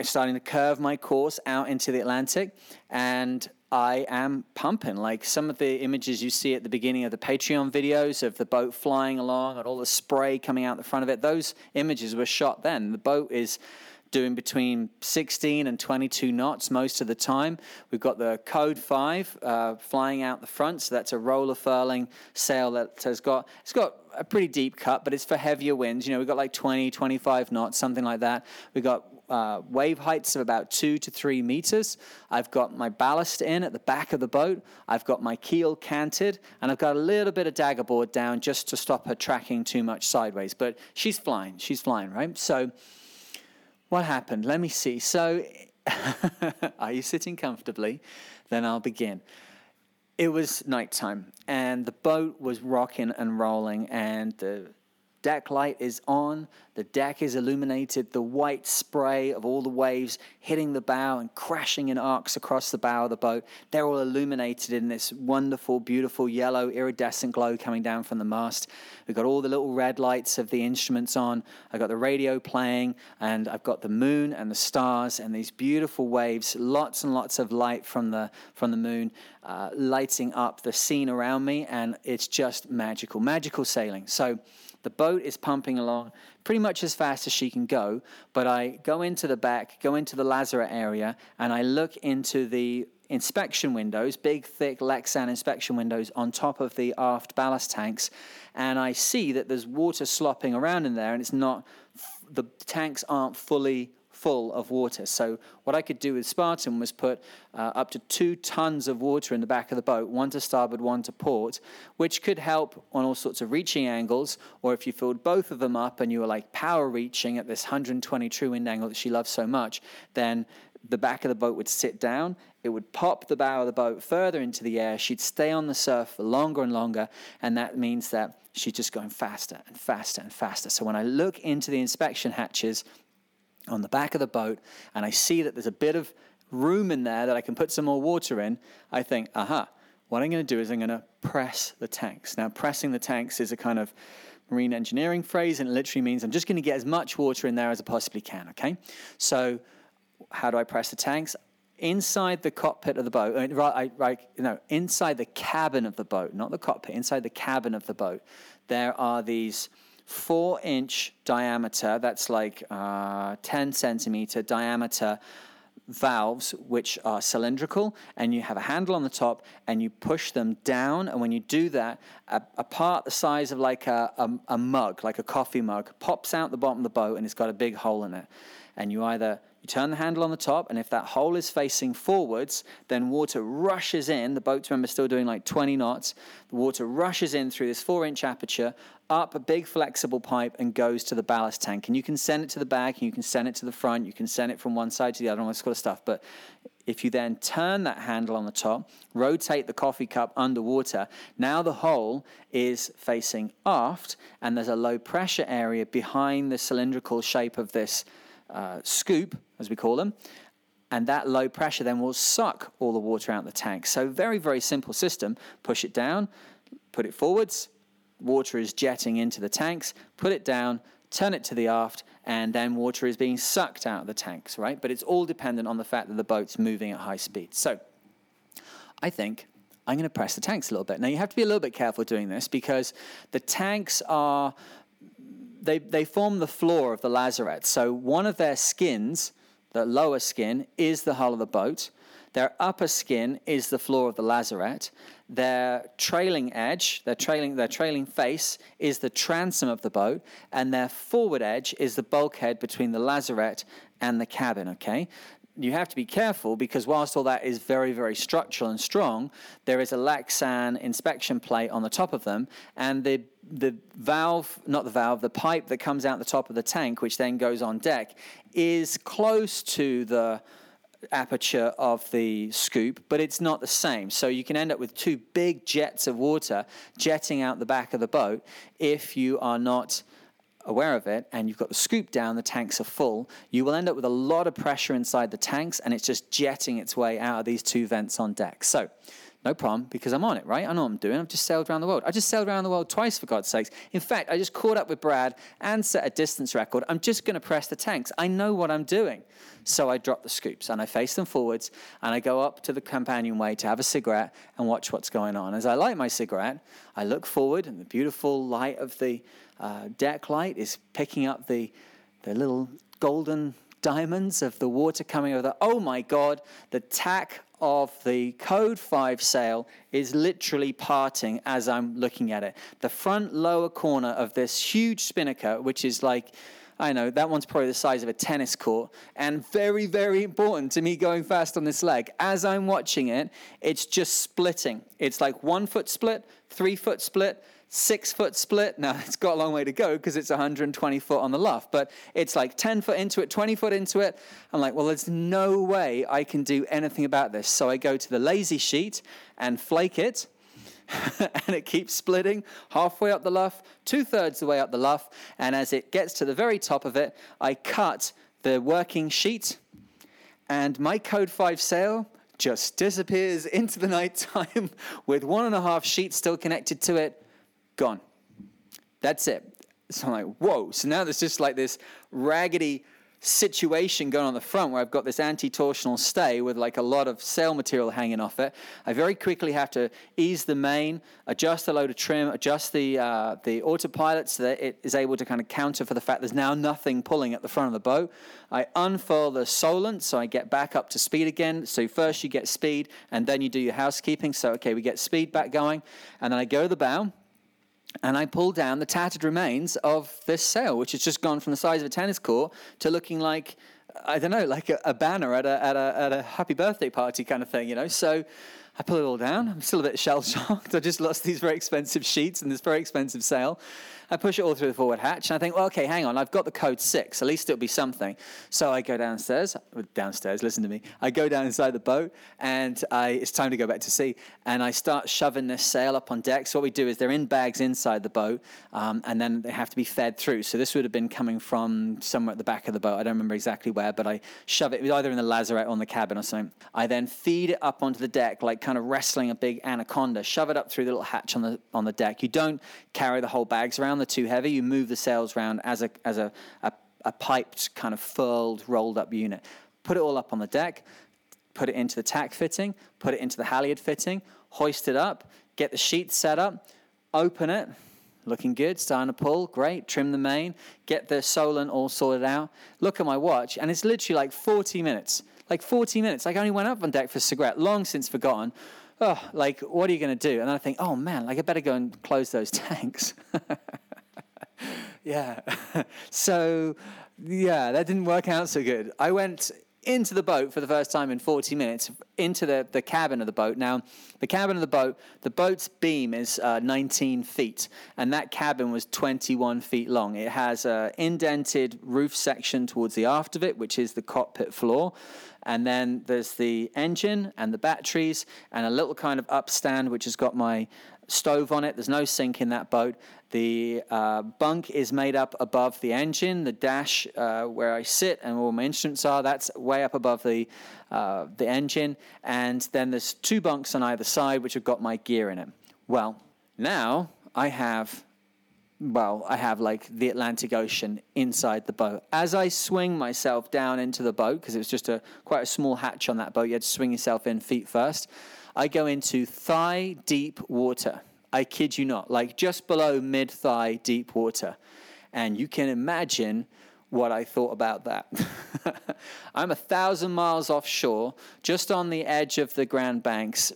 starting to curve my course out into the Atlantic, and I am pumping. Like, some of the images you see at the beginning of the Patreon videos of the boat flying along and all the spray coming out the front of it, those images were shot then. The boat is doing between 16 and 22 knots most of the time. We've got the Code 5 flying out the front, so that's a roller furling sail that has got, it's got a pretty deep cut, but it's for heavier winds. You know, we've got like 20, 25 knots, something like that. We've got wave heights of about 2 to 3 meters. I've got my ballast in at the back of the boat. I've got my keel canted, and I've got a little bit of daggerboard down just to stop her tracking too much sideways. But she's flying, right? So what happened? Let me see. So are you sitting comfortably? Then I'll begin. It was nighttime, and the boat was rocking and rolling, and the deck light is on, the deck is illuminated, the white spray of all the waves hitting the bow and crashing in arcs across the bow of the boat. They're all illuminated in this wonderful, beautiful yellow iridescent glow coming down from the mast. We've got all the little red lights of the instruments on. I've got the radio playing, and I've got the moon and the stars and these beautiful waves, lots and lots of light from the moon lighting up the scene around me, and it's just magical, magical sailing. So the boat is pumping along pretty much as fast as she can go, but I go into the back, go into the lazarette area, and I look into the inspection windows, big, thick Lexan inspection windows on top of the aft ballast tanks, and I see that there's water slopping around in there, and it's not, the tanks aren't fully full of water. So what I could do with Spartan was put up to 2 tons of water in the back of the boat, one to starboard, one to port, which could help on all sorts of reaching angles, or if you filled both of them up and you were like power reaching at this 120 true wind angle that she loves so much, then the back of the boat would sit down, it would pop the bow of the boat further into the air, she'd stay on the surf for longer and longer, and that means that she's just going faster and faster and faster. So when I look into the inspection hatches on the back of the boat, and I see that there's a bit of room in there that I can put some more water in, I think, aha, what I'm going to do is I'm going to press the tanks. Now, pressing the tanks is a kind of marine engineering phrase, and it literally means I'm just going to get as much water in there as I possibly can, okay? So how do I press the tanks? Inside the cockpit of the boat, inside the cabin of the boat, not the cockpit, inside the cabin of the boat, there are these 4-inch diameter, that's like 10 centimeter diameter valves, which are cylindrical, and you have a handle on the top, and you push them down, and when you do that, a part the size of like a mug, like a coffee mug, pops out the bottom of the boat, and it's got a big hole in it, and you either you turn the handle on the top, and if that hole is facing forwards, then water rushes in. The boat's, remember, still doing like 20 knots. The water rushes in through this 4-inch aperture, up a big flexible pipe, and goes to the ballast tank. And you can send it to the back, and you can send it to the front, you can send it from one side to the other, and all this sort of stuff. But if you then turn that handle on the top, rotate the coffee cup underwater, now the hole is facing aft, and there's a low pressure area behind the cylindrical shape of this scoop, as we call them, and that low pressure then will suck all the water out of the tank. So very, very simple system. Push it down, put it forwards, water is jetting into the tanks, put it down, turn it to the aft, and then water is being sucked out of the tanks, right? But it's all dependent on the fact that the boat's moving at high speed. So I think I'm going to press the tanks a little bit. Now you have to be a little bit careful doing this, because the tanks are... They form the floor of the lazarette. So one of their skins, the lower skin, is the hull of the boat. Their upper skin is the floor of the lazarette. Their trailing edge, their trailing face, is the transom of the boat. And their forward edge is the bulkhead between the lazarette and the cabin, okay? You have to be careful, because whilst all that is very, very structural and strong, there is a Lexan inspection plate on the top of them, and the pipe that comes out the top of the tank, which then goes on deck, is close to the aperture of the scoop, but it's not the same. So you can end up with 2 big jets of water jetting out the back of the boat if you are not aware of it, and you've got the scoop down, the tanks are full, you will end up with a lot of pressure inside the tanks, and it's just jetting its way out of these 2 vents on deck. So no problem, because I'm on it, right? I know what I'm doing. I've just sailed around the world. I just sailed around the world twice, for God's sakes. In fact, I just caught up with Brad and set a distance record. I'm just going to press the tanks. I know what I'm doing. So I drop the scoops, and I face them forwards, and I go up to the companionway to have a cigarette and watch what's going on. As I light my cigarette, I look forward, and the beautiful light of the deck light is picking up the little golden diamonds of the water coming over. Oh my God, the tack of the Code 5 sail is literally parting as I'm looking at it. The front lower corner of this huge spinnaker, which is like, I know, that one's probably the size of a tennis court, and very, very important to me going fast on this leg. As I'm watching it, it's just splitting. It's like 1 foot split, 3 foot split, 6 foot split. Now, it's got a long way to go because it's 120 foot on the loft, but it's like 10 foot into it, 20 foot into it. I'm like, well, there's no way I can do anything about this. So I go to the lazy sheet and flake it, and it keeps splitting halfway up the luff, two-thirds the way up the luff, and as it gets to the very top of it, I cut the working sheet, and my Code 5 sail just disappears into the night time with 1.5 sheets still connected to it. Gone. That's it. So I'm like, whoa. So now there's just like this raggedy situation going on the front where I've got this anti-torsional stay with like a lot of sail material hanging off it. I very quickly have to ease the main, adjust the load of trim, adjust the autopilot so that it is able to kind of counter for the fact there's now nothing pulling at the front of the boat. I unfurl the Solent so I get back up to speed again. So first you get speed and then you do your housekeeping. So okay, we get speed back going, and then I go to the bow, and I pull down the tattered remains of this sail, which has just gone from the size of a tennis court to looking like, I don't know, like a banner at a happy birthday party kind of thing, you know. So I pull it all down. I'm still a bit shell-shocked. I just lost these very expensive sheets and this very expensive sail. I push it all through the forward hatch, and I think, well, okay, hang on. I've got the Code 6. At least it'll be something. So I go downstairs. Listen to me. I go down inside the boat, and it's time to go back to sea. And I start shoving this sail up on deck. So what we do is they're in bags inside the boat, and then they have to be fed through. So this would have been coming from somewhere at the back of the boat. I don't remember exactly where, but I shove it either in the lazarette or in the cabin or something. I then feed it up onto the deck like kind of wrestling a big anaconda, shove it up through the little hatch on the deck. You don't carry the whole bags around, they're too heavy. You move the sails around as a piped, kind of furled, rolled up unit. Put it all up on the deck, put it into the tack fitting, put it into the halyard fitting, hoist it up, get the sheet set up, open it, looking good, starting to pull, great, trim the main, get the Solent all sorted out, look at my watch, and it's literally like 40 minutes. I only went up on deck for a cigarette, long since forgotten. Oh, like, what are you going to do? And then I think, oh, man, like, I better go and close those tanks. Yeah. So, yeah, that didn't work out so good. I went into the boat for the first time in 40 minutes, into the cabin of the boat. Now, the cabin of the boat, the boat's beam is 19 feet, and that cabin was 21 feet long. It has an indented roof section towards the aft of it, which is the cockpit floor. And then there's the engine and the batteries and a little kind of upstand, which has got my stove on it. There's no sink in that boat. The bunk is made up above the engine. The dash where I sit and all my instruments are, that's way up above the engine. And then there's two bunks on either side, which have got my gear in it. Well, now I have like the Atlantic Ocean inside the boat. As I swing myself down into the boat, because it was just quite a small hatch on that boat, you had to swing yourself in feet first, I go into thigh deep water. I kid you not, like just below mid-thigh deep water. And you can imagine what I thought about that. I'm 1,000 miles offshore, just on the edge of the Grand Banks,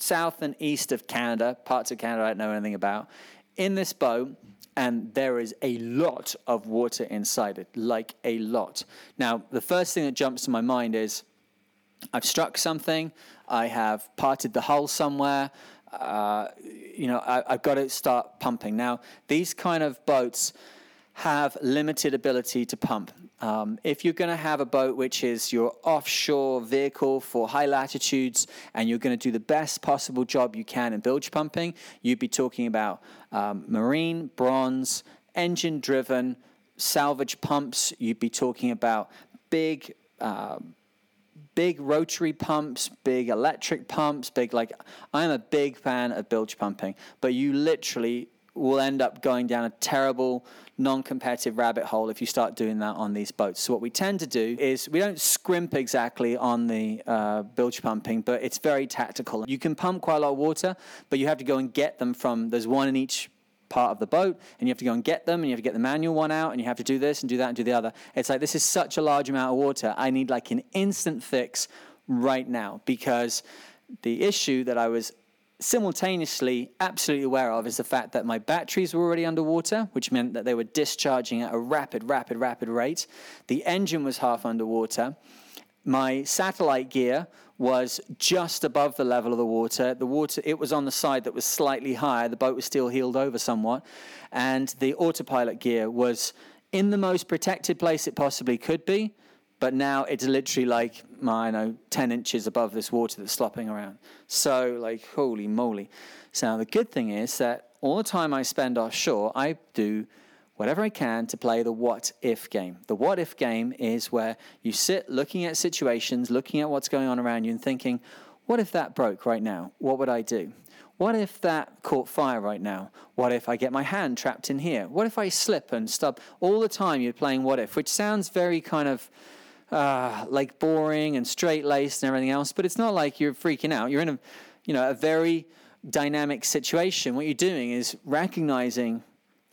south and east of Canada, parts of Canada I don't know anything about, in this boat. And there is a lot of water inside it, like a lot. Now, the first thing that jumps to my mind is I've struck something. I have parted the hull somewhere. I've got to start pumping. Now, these kind of boats have limited ability to pump. If you're going to have a boat which is your offshore vehicle for high latitudes and you're going to do the best possible job you can in bilge pumping, you'd be talking about marine, bronze, engine-driven salvage pumps. You'd be talking about big rotary pumps, big electric pumps, I'm a big fan of bilge pumping, but you literally will end up going down a terrible non-competitive rabbit hole if you start doing that on these boats. So what we tend to do is we don't scrimp exactly on the bilge pumping, but it's very tactical. You can pump quite a lot of water, but you have to go and get them there's one in each part of the boat, and you have to go and get them, and you have to get the manual one out, and you have to do this and do that and do the other. It's like, this is such a large amount of water. I need like an instant fix right now, because the issue that I was simultaneously absolutely aware of is the fact that my batteries were already underwater, which meant that they were discharging at a rapid rate. The engine was half underwater. My satellite gear was just above the level of the water. It was on the side that was slightly higher. The boat was still heeled over somewhat. And the autopilot gear was in the most protected place it possibly could be. But now it's literally like, I know, 10 inches above this water that's slopping around. So, like, holy moly. So the good thing is that all the time I spend offshore, I do whatever I can to play the what-if game. The what-if game is where you sit looking at situations, looking at what's going on around you and thinking, what if that broke right now? What would I do? What if that caught fire right now? What if I get my hand trapped in here? What if I slip and stub? All the time you're playing what-if, which sounds very kind of like boring and straight-laced and everything else, but it's not like you're freaking out. You're in a very dynamic situation. What you're doing is recognizing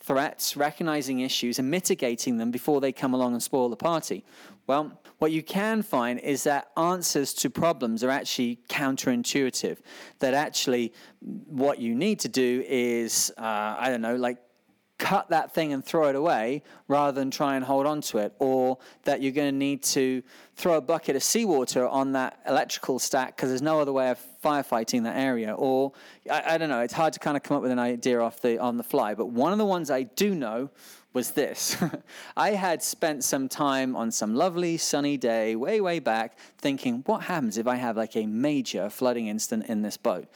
threats, recognizing issues, and mitigating them before they come along and spoil the party. Well, what you can find is that answers to problems are actually counterintuitive. That actually what you need to do is, cut that thing and throw it away rather than try and hold on to it, or that you're going to need to throw a bucket of seawater on that electrical stack because there's no other way of firefighting that area, or it's hard to kind of come up with an idea on the fly. But one of the ones I do know was this. I had spent some time on some lovely sunny day way back thinking, what happens if I have like a major flooding incident in this boat?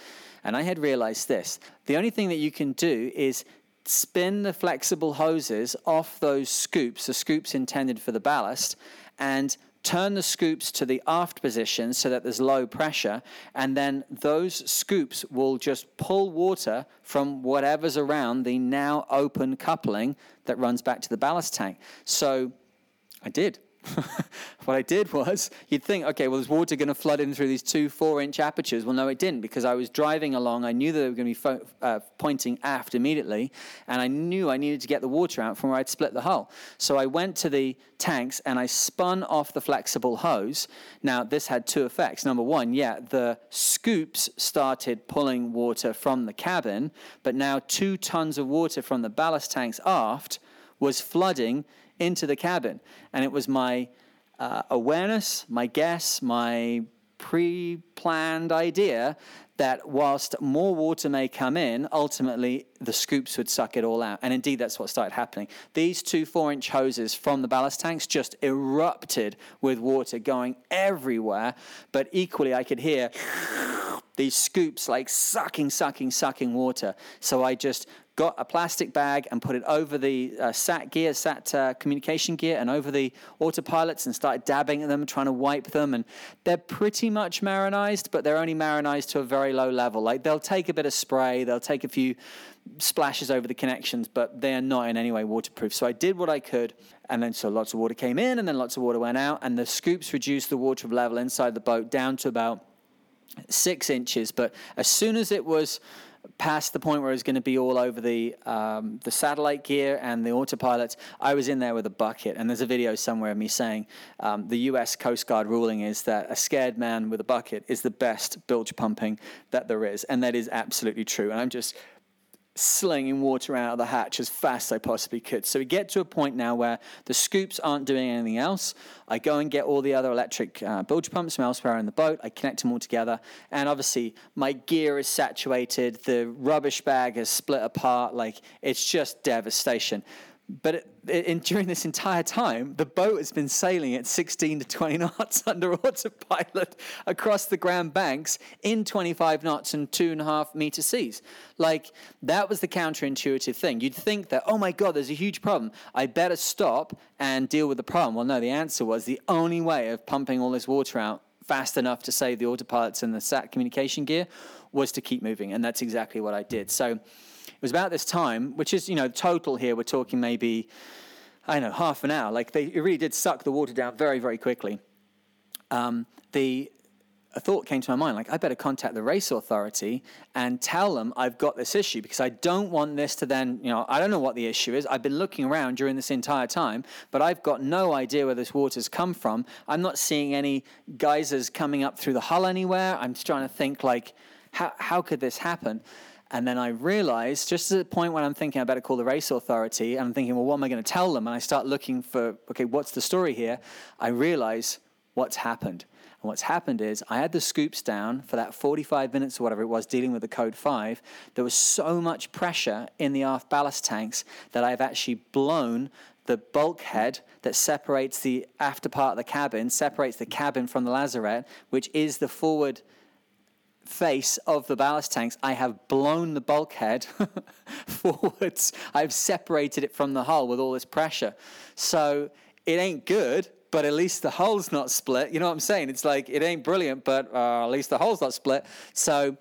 And I had realized this: the only thing that you can do is spin the flexible hoses off those scoops, the scoops intended for the ballast, and turn the scoops to the aft position so that there's low pressure, and then those scoops will just pull water from whatever's around the now open coupling that runs back to the ballast tank. So I did. What I did was, you'd think, okay, well, is water going to flood in through these 2 4-inch apertures? Well, no, it didn't, because I was driving along. I knew that they were going to be pointing aft immediately, and I knew I needed to get the water out from where I'd split the hull. So I went to the tanks, and I spun off the flexible hose. Now, this had two effects. Number one, the scoops started pulling water from the cabin, but now 2 tons of water from the ballast tanks aft was flooding into the cabin. And it was my awareness, my guess, my pre-planned idea that whilst more water may come in, ultimately the scoops would suck it all out. And indeed, that's what started happening. These 2 4-inch hoses from the ballast tanks just erupted with water going everywhere. But equally, I could hear these scoops like sucking water. So I just got a plastic bag and put it over the communication gear and over the autopilots and started dabbing at them, trying to wipe them. And they're pretty much marinized, but they're only marinized to a very low level. Like, they'll take a bit of spray, they'll take a few splashes over the connections, but they're not in any way waterproof. So I did what I could, and then so lots of water came in and then lots of water went out, and the scoops reduced the water level inside the boat down to about 6 inches. But as soon as it was past the point where it was going to be all over the satellite gear and the autopilot, I was in there with a bucket. And there's a video somewhere of me saying the U.S. Coast Guard ruling is that a scared man with a bucket is the best bilge pumping that there is. And that is absolutely true. And I'm just slinging water out of the hatch as fast as I possibly could. So we get to a point now where the scoops aren't doing anything else. I go and get all the other electric bilge pumps from elsewhere in the boat. I connect them all together, and obviously my gear is saturated. The rubbish bag is split apart. Like, it's just devastation. But during this entire time, the boat has been sailing at 16 to 20 knots under autopilot across the Grand Banks in 25 knots and 2.5 meter seas. Like, that was the counterintuitive thing. You'd think that, oh my God, there's a huge problem, I better stop and deal with the problem. Well, no, the answer was the only way of pumping all this water out fast enough to save the autopilots and the sat communication gear was to keep moving. And that's exactly what I did. So it was about this time, which is, total here, we're talking maybe, half an hour. Like, it really did suck the water down very, very quickly. The a thought came to my mind, like, I better contact the race authority and tell them I've got this issue, because I don't want this to then, you know, I don't know what the issue is. I've been looking around during this entire time, but I've got no idea where this water's come from. I'm not seeing any geysers coming up through the hull anywhere. I'm just trying to think, like, how could this happen? And then I realized, just at the point when I'm thinking I better call the race authority, and I'm thinking, well, what am I going to tell them? And I start looking for, okay, what's the story here? I realize what's happened. And what's happened is I had the scoops down for that 45 minutes or whatever it was dealing with the Code 5. There was so much pressure in the aft ballast tanks that I've actually blown the bulkhead that separates the after part of the cabin, separates the cabin from the lazarette, which is the forward face of the ballast tanks. I have blown the bulkhead forwards. I've separated it from the hull with all this pressure. So it ain't good, but at least the hull's not split. You know what I'm saying? It's like, it ain't brilliant, but at least the hull's not split. So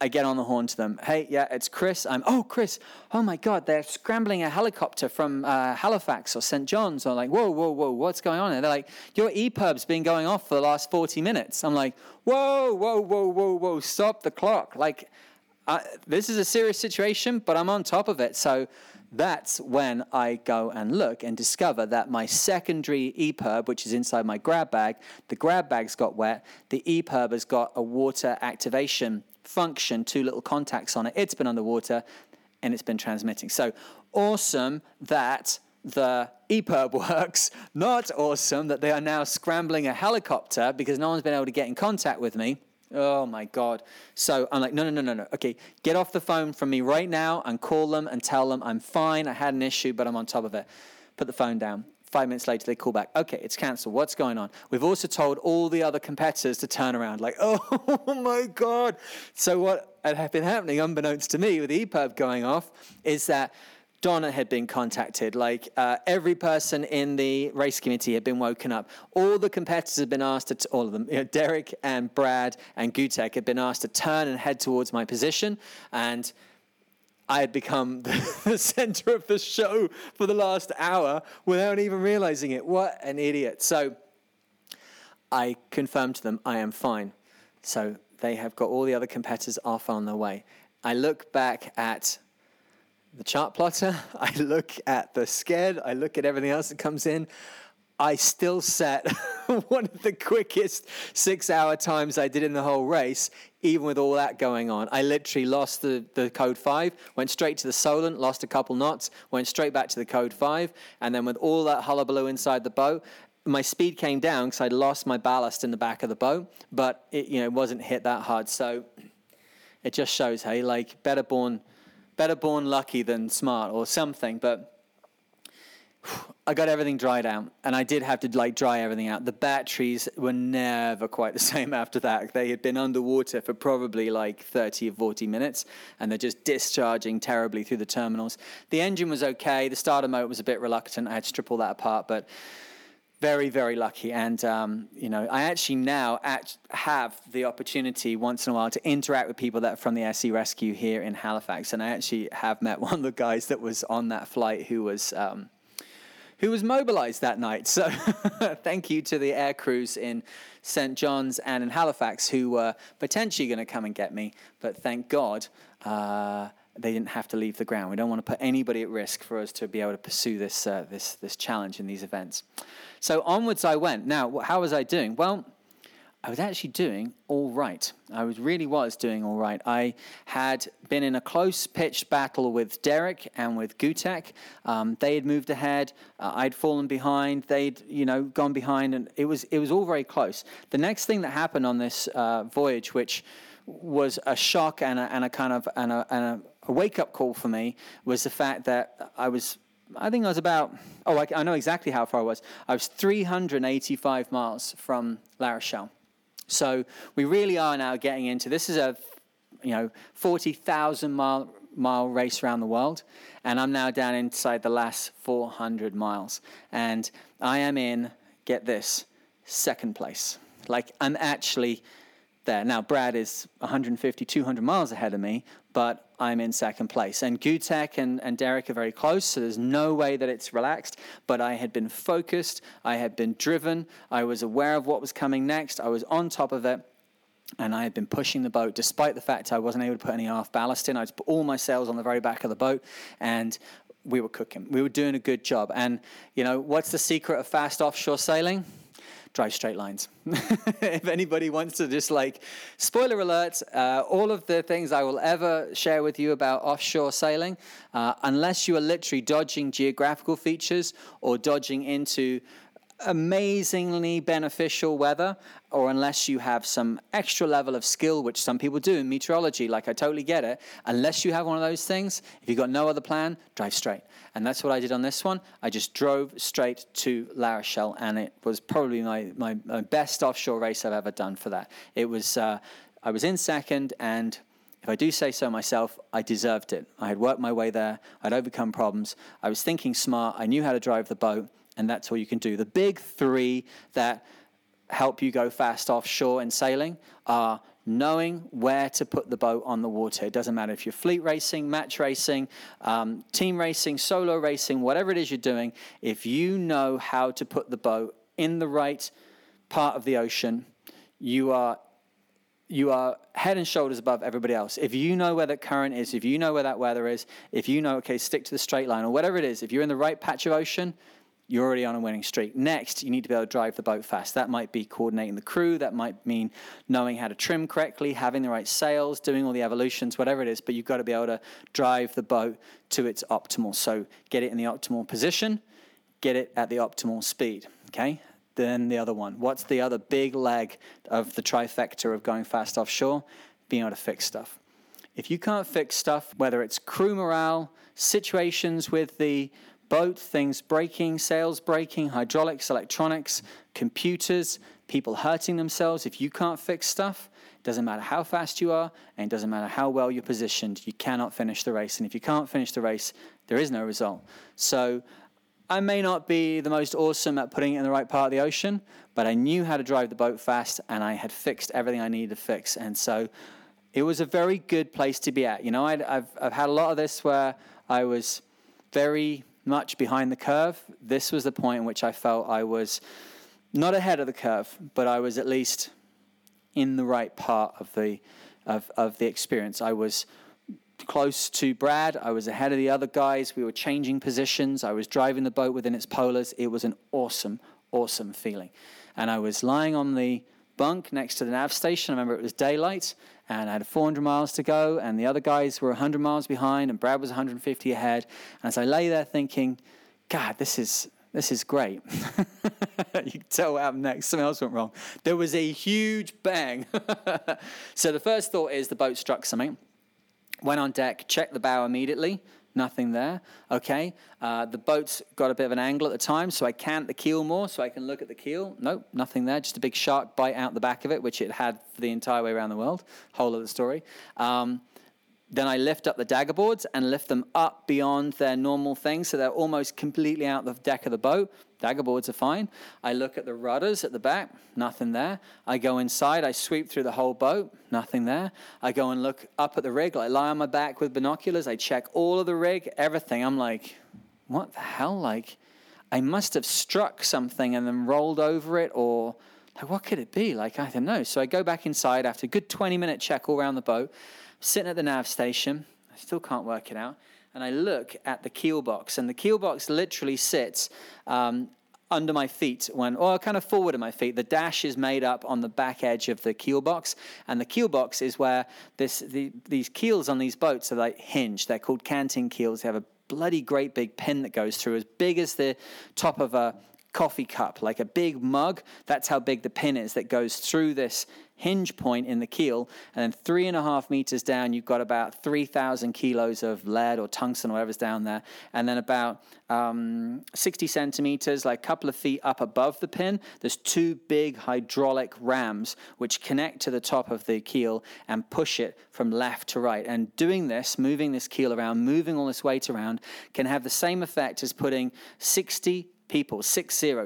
I get on the horn to them. Hey, yeah, it's Chris. Chris, oh my God, they're scrambling a helicopter from Halifax or St. John's. I'm like, whoa, what's going on? And they're like, your EPIRB's been going off for the last 40 minutes. I'm like, whoa, stop the clock. Like, this is a serious situation, but I'm on top of it. So that's when I go and look and discover that my secondary EPIRB, which is inside my grab bag, the grab bag's got wet. The EPIRB has got a water activation function, two little contacts on it. It's been underwater and it's been transmitting. So awesome that the EPIRB works. Not awesome that they are now scrambling a helicopter because no one's been able to get in contact with me. Oh my God. So I'm like, no. Okay, get off the phone from me right now and call them and tell them I'm fine. I had an issue, but I'm on top of it. Put the phone down. 5 minutes later, they call back. Okay, it's cancelled. What's going on? We've also told all the other competitors to turn around. Like, oh my God. So what had been happening, unbeknownst to me, with EPIRB going off, is that Donna had been contacted. Like, every person in the race committee had been woken up. All the competitors had been asked to, all of them, you know, Derek and Brad and Gutek had been asked to turn and head towards my position, and I had become the center of the show for the last hour without even realizing it. What an idiot. So I confirmed to them, I am fine. So they have got all the other competitors off on their way. I look back at the chart plotter. I look at the SCED. I look at everything else that comes in. I still set one of the quickest 6-hour times I did in the whole race, even with all that going on. I literally lost the Code 5, went straight to the Solent, lost a couple knots, went straight back to the Code 5, and then with all that hullabaloo inside the boat, my speed came down because I lost my ballast in the back of the boat, but it, you know, wasn't hit that hard. So it just shows, hey, like, better born lucky than smart or something, but I got everything dried out, and I did have to, like, dry everything out. The batteries were never quite the same after that. They had been underwater for probably like 30 or 40 minutes, and they're just discharging terribly through the terminals. The engine was okay. The starter motor was a bit reluctant. I had to strip all that apart, but very, very lucky. And, you know, I actually now have the opportunity once in a while to interact with people that are from the SE Rescue here in Halifax, and I actually have met one of the guys that was on that flight who was mobilized that night. So thank you to the air crews in St. John's and in Halifax who were potentially going to come and get me. But thank God they didn't have to leave the ground. We don't want to put anybody at risk for us to be able to pursue this this challenge in these events. So onwards I went. Now, how was I doing? Well, I was actually doing all right. I really was doing all right. I had been in a close-pitched battle with Derek and with Gutek. They had moved ahead. I'd fallen behind. They'd, you know, gone behind, and it was all very close. The next thing that happened on this voyage, which was a shock and a wake-up call for me, was the fact that I know exactly how far I was. I was 385 miles from La Rochelle. So we really are now getting into, this is a, you know, 40,000 mile race around the world, and I'm now down inside the last 400 miles, and I am in, get this, second place. Like, I'm actually there. Now, Brad is 150, 200 miles ahead of me, but I'm in second place. And Gutek and Derek are very close, so there's no way that it's relaxed. But I had been focused. I had been driven. I was aware of what was coming next. I was on top of it. And I had been pushing the boat, despite the fact I wasn't able to put any aft ballast in. I just put all my sails on the very back of the boat, and we were cooking. We were doing a good job. And, you know, what's the secret of fast offshore sailing? Drive straight lines. If anybody wants to just, like, spoiler alert, all of the things I will ever share with you about offshore sailing, unless you are literally dodging geographical features or dodging into amazingly beneficial weather, or unless you have some extra level of skill, which some people do in meteorology, like I totally get it. Unless you have one of those things, if you've got no other plan, drive straight. And that's what I did on this one. I just drove straight to La Rochelle, and it was probably my best offshore race I've ever done for that. It was, I was in second, and if I do say so myself, I deserved it. I had worked my way there. I'd overcome problems. I was thinking smart. I knew how to drive the boat. And that's all you can do. The big three that help you go fast offshore in sailing are knowing where to put the boat on the water. It doesn't matter if you're fleet racing, match racing, team racing, solo racing, whatever it is you're doing. If you know how to put the boat in the right part of the ocean, you are head and shoulders above everybody else. If you know where the current is, if you know where that weather is, if you know, okay, stick to the straight line or whatever it is, if you're in the right patch of ocean, you're already on a winning streak. Next, you need to be able to drive the boat fast. That might be coordinating the crew. That might mean knowing how to trim correctly, having the right sails, doing all the evolutions, whatever it is. But you've got to be able to drive the boat to its optimal. So get it in the optimal position, get it at the optimal speed, okay? Then the other one. What's the other big leg of the trifecta of going fast offshore? Being able to fix stuff. If you can't fix stuff, whether it's crew morale, situations with the boat, things breaking, sails breaking, hydraulics, electronics, computers, people hurting themselves. If you can't fix stuff, it doesn't matter how fast you are, and it doesn't matter how well you're positioned, you cannot finish the race. And if you can't finish the race, there is no result. So I may not be the most awesome at putting it in the right part of the ocean, but I knew how to drive the boat fast, and I had fixed everything I needed to fix. And so it was a very good place to be at. You know, I've had a lot of this where I was very much behind the curve. This was the point in which I felt I was not ahead of the curve, but I was at least in the right part of the experience. I was close to Brad. I was ahead of the other guys. We were changing positions. I was driving the boat within its polars. It was an awesome, awesome feeling. And I was lying on the bunk next to the nav station. I remember it was daylight, and I had 400 miles to go, and the other guys were 100 miles behind, and Brad was 150 ahead. And as I lay there thinking, God, this is great. You can tell what happened next. Something else went wrong. There was a huge bang. So the first thought is the boat struck something. Went on deck, checked the bow immediately. Nothing there. Okay. The boat's got a bit of an angle at the time, so I cant the keel more so I can look at the keel. Nope, nothing there. Just a big shark bite out the back of it, which it had for the entire way around the world. Whole of the story. Then I lift up the dagger boards and lift them up beyond their normal thing, so they're almost completely out the deck of the boat. Dagger boards are fine. I look at the rudders at the back. Nothing there. I go inside. I sweep through the whole boat. Nothing there. I go and look up at the rig. I lie on my back with binoculars. I check all of the rig, everything. I'm like, what the hell? Like, I must have struck something and then rolled over it, or like, what could it be? Like, I don't know. So I go back inside after a good 20-minute check all around the boat. Sitting at the nav station, I still can't work it out, and I look at the keel box, and the keel box literally sits under my feet, kind of forward of my feet. The dash is made up on the back edge of the keel box, and the keel box is where these keels on these boats are like hinged. They're called canting keels. They have a bloody great big pin that goes through, as big as the top of a coffee cup, like a big mug. That's how big the pin is that goes through this hinge point in the keel. And then 3.5 meters down, you've got about 3,000 kilos of lead or tungsten or whatever's down there. And then about 60 centimeters, like a couple of feet up above the pin, there's two big hydraulic rams which connect to the top of the keel and push it from left to right. And doing this, moving this keel around, moving all this weight around, can have the same effect as putting 60 people sitting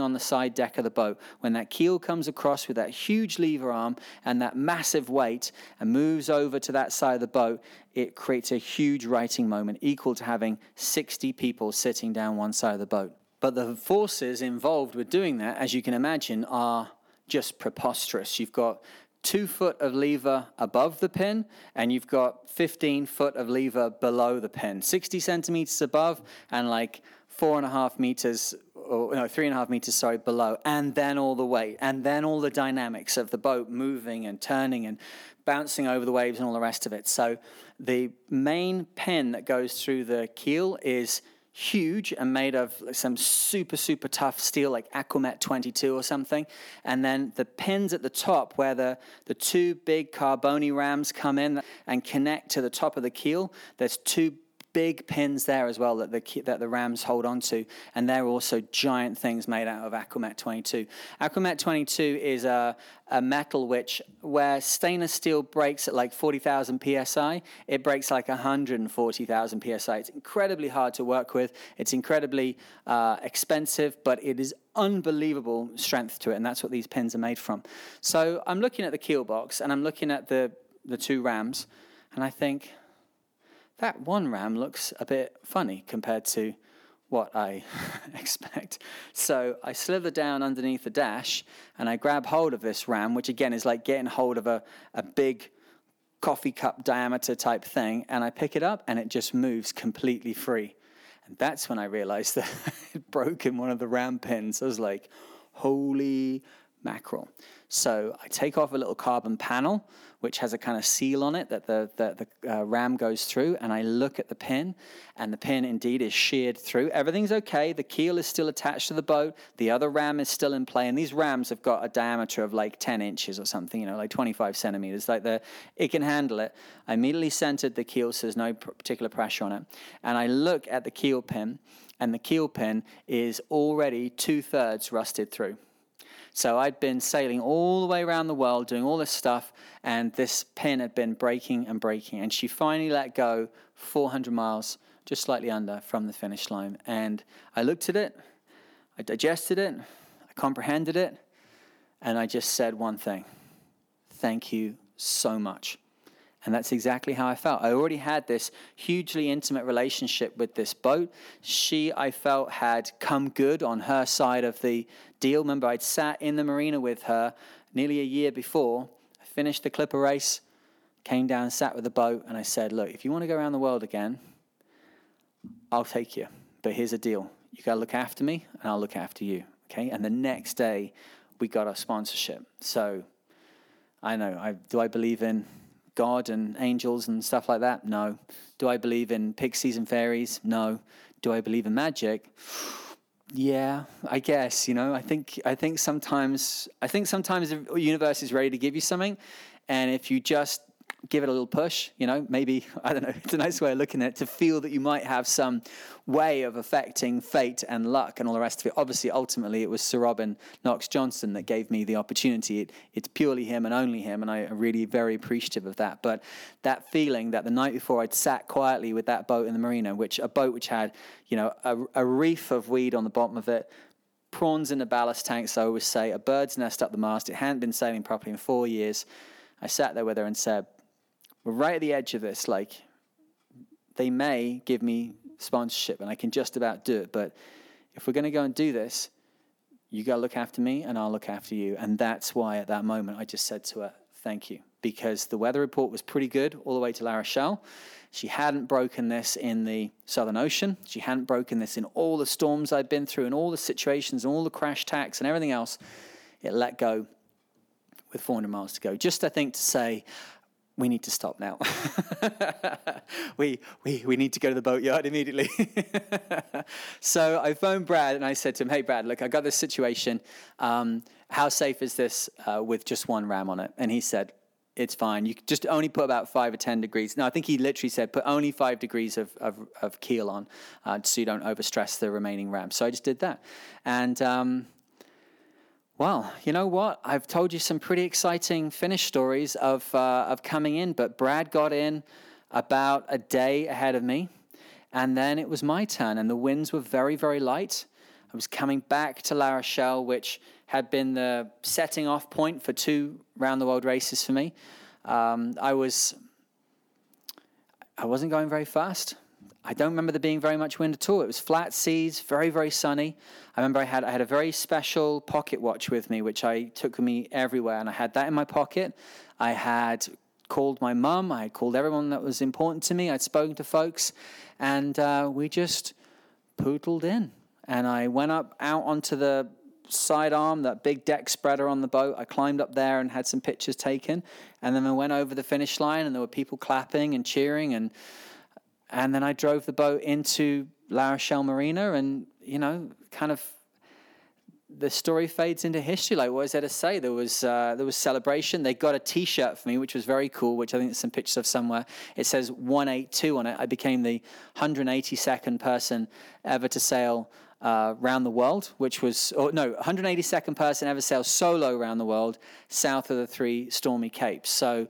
on the side deck of the boat. When that keel comes across with that huge lever arm and that massive weight and moves over to that side of the boat, it creates a huge righting moment equal to having 60 people sitting down one side of the boat. But the forces involved with doing that, as you can imagine, are just preposterous. You've got 2 foot of lever above the pin, and you've got 15 foot of lever below the pin, 60 centimeters above and like 4.5 meters, or no, 3.5 meters, sorry, below, and then all the weight, and then all the dynamics of the boat moving and turning and bouncing over the waves and all the rest of it. So the main pin that goes through the keel is huge and made of some super, super tough steel like Aquamet 22 or something. And then the pins at the top where the two big carboni rams come in and connect to the top of the keel, there's two big pins there as well that the rams hold on to, and they're also giant things made out of Aquamet 22. Aquamet 22 is a metal which, where stainless steel breaks at like 40,000 psi, it breaks like 140,000 psi. It's incredibly hard to work with. It's incredibly expensive, but it is unbelievable strength to it, and that's what these pins are made from. So I'm looking at the keel box, and I'm looking at the two rams, and I think, that one ram looks a bit funny compared to what I expect. So I slither down underneath the dash and I grab hold of this ram, which again is like getting hold of a big coffee cup diameter type thing. And I pick it up and it just moves completely free. And that's when I realized that it broke in one of the ram pins. I was like, holy mackerel. So I take off a little carbon panel, which has a kind of seal on it that the ram goes through, and I look at the pin, and the pin indeed is sheared through. Everything's okay. The keel is still attached to the boat. The other ram is still in play, and these rams have got a diameter of like 10 inches or something, you know, like 25 centimeters. Like it can handle it. I immediately centered the keel, so there's no particular pressure on it. And I look at the keel pin, and the keel pin is already 2/3 rusted through. So I'd been sailing all the way around the world doing all this stuff, and this pin had been breaking and breaking. And she finally let go 400 miles, just slightly under, from the finish line. And I looked at it, I digested it, I comprehended it, and I just said one thing: thank you so much. And that's exactly how I felt. I already had this hugely intimate relationship with this boat. She, I felt, had come good on her side of the deal. Remember, I'd sat in the marina with her nearly a year before. I finished the Clipper race, came down, sat with the boat, and I said, look, if you want to go around the world again, I'll take you. But here's the deal. You got to look after me, and I'll look after you. Okay? And the next day, we got our sponsorship. So, I know. Do I believe in God and angels and stuff like that? No. Do I believe in pixies and fairies? No. Do I believe in magic? Yeah, I guess, you know. I think sometimes the universe is ready to give you something, and if you just give it a little push, you know, maybe, I don't know, it's a nice way of looking at it, to feel that you might have some way of affecting fate and luck and all the rest of it. Obviously, ultimately, it was Sir Robin Knox Johnston that gave me the opportunity. It's purely him and only him, and I'm really very appreciative of that. But that feeling that the night before I'd sat quietly with that boat in the marina, which had, you know, a reef of weed on the bottom of it, prawns in the ballast tanks, I always say, a bird's nest up the mast. It hadn't been sailing properly in 4 years. I sat there with her and said, we're right at the edge of this. Like, they may give me sponsorship, and I can just about do it. But if we're going to go and do this, you got to look after me, and I'll look after you. And that's why at that moment I just said to her, thank you. Because the weather report was pretty good all the way to La Rochelle. She hadn't broken this in the Southern Ocean. She hadn't broken this in all the storms I'd been through and all the situations and all the crash tacks and everything else. It let go with 400 miles to go. Just, I think, to say, we need to stop now. we need to go to the boatyard immediately. So I phoned Brad and I said to him, hey, Brad, look, I got this situation. How safe is this with just one ram on it? And he said, it's fine. You just only put about 5 or 10 degrees. No, I think he literally said put only 5 degrees of keel on so you don't overstress the remaining ram. So I just did that. And well, you know what? I've told you some pretty exciting finish stories of coming in, but Brad got in about a day ahead of me, and then it was my turn, and the winds were very, very light. I was coming back to La Rochelle, which had been the setting off point for 2 round-the-world races for me. I wasn't going very fast. I don't remember there being very much wind at all. It was flat seas, very, very sunny. I remember I had a very special pocket watch with me, which I took with me everywhere, and I had that in my pocket. I had called my mum. I had called everyone that was important to me. I'd spoken to folks, and we just poodled in. And I went out onto the sidearm, that big deck spreader on the boat. I climbed up there and had some pictures taken. And then I went over the finish line, and there were people clapping and cheering, and then I drove the boat into La Rochelle Marina, and, you know, kind of the story fades into history. Like, what is there to say? There was celebration. They got a T-shirt for me, which was very cool, which I think there's some pictures of somewhere. It says 182 on it. I became the 182nd person ever to sail around the world, 182nd person ever sail solo around the world, south of the three stormy capes. So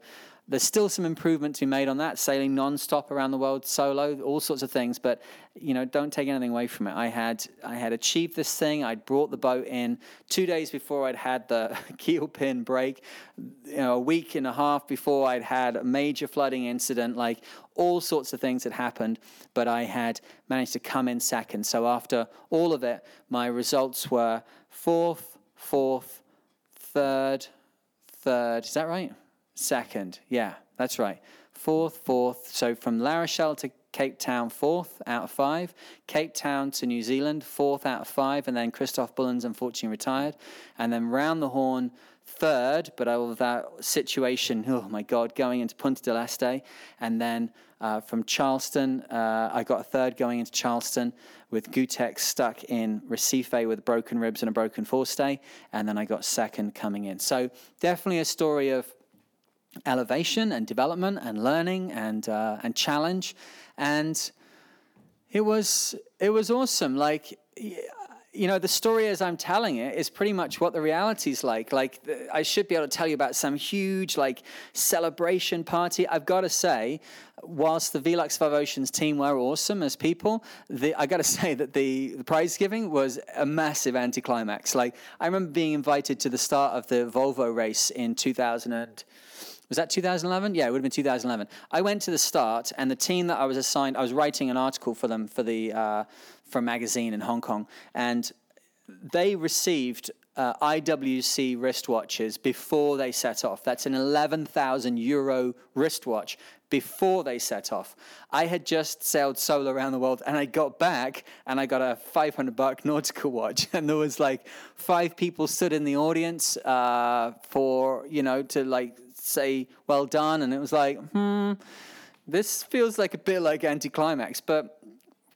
there's still some improvement to be made on that, sailing non-stop around the world, solo, all sorts of things. But, you know, don't take anything away from it. I had achieved this thing. I'd brought the boat in 2 days before I'd had the keel pin break. You know, a week and a half before I'd had a major flooding incident. Like, all sorts of things had happened, but I had managed to come in second. So after all of it, my results were fourth, third. Is that right? Second, yeah, that's right. Fourth. So from La Rochelle to Cape Town, 4th out of 5. Cape Town to New Zealand, 4th out of 5. And then Christoph Bullens unfortunately retired. And then round the horn, 3rd. But all of that situation, oh my God, going into Punta del Este. And then from Charleston, I got a 3rd going into Charleston with Gutek stuck in Recife with broken ribs and a broken forestay. And then I got 2nd coming in. So definitely a story of elevation and development and learning and challenge, and it was awesome. Like, you know, the story as I'm telling it is pretty much what the reality's like. Like, I should be able to tell you about some huge, like, celebration party. I've got to say, whilst the Velux Five Oceans team were awesome as people, I got to say that the prize giving was a massive anticlimax. Like, I remember being invited to the start of the Volvo race in 2000. Was that 2011? Yeah, it would have been 2011. I went to the start, and the team that I was assigned, I was writing an article for them for a magazine in Hong Kong, and they received IWC wristwatches before they set off. That's an 11,000 euro wristwatch before they set off. I had just sailed solo around the world, and I got back and I got a $500 nautical watch, and there was like 5 people stood in the audience for, you know, to like say well done, and it was like, this feels like a bit like anticlimax, but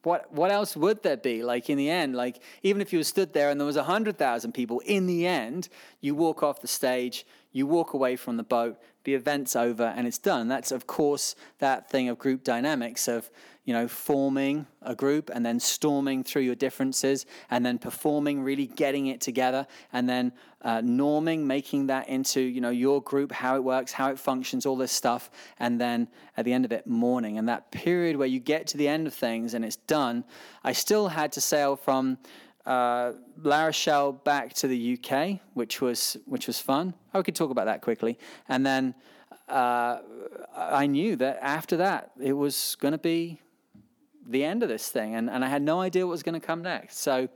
what else would there be? Like, in the end, like, even if you stood there and there was 100,000 people, in the end you walk off the stage, you walk away from the boat, the event's over, and it's done. That's, of course, that thing of group dynamics of, you know, forming a group and then storming through your differences and then performing, really getting it together, and then norming, making that into, you know, your group, how it works, how it functions, all this stuff. And then at the end of it, mourning. And that period where you get to the end of things and it's done. I still had to sail from La Rochelle back to the UK, which was fun. I could talk about that quickly. And then I knew that after that it was going to be the end of this thing, and I had no idea what was going to come next. So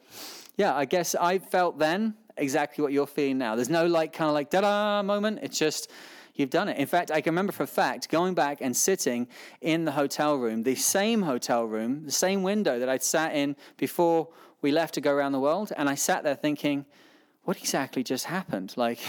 yeah, I guess I felt then exactly what you're feeling now. There's no like kind of like da-da moment. It's just, you've done it. In fact, I can remember for a fact going back and sitting in the hotel room, the same hotel room, the same window that I'd sat in before we left to go around the world, and I sat there thinking, what exactly just happened? Like,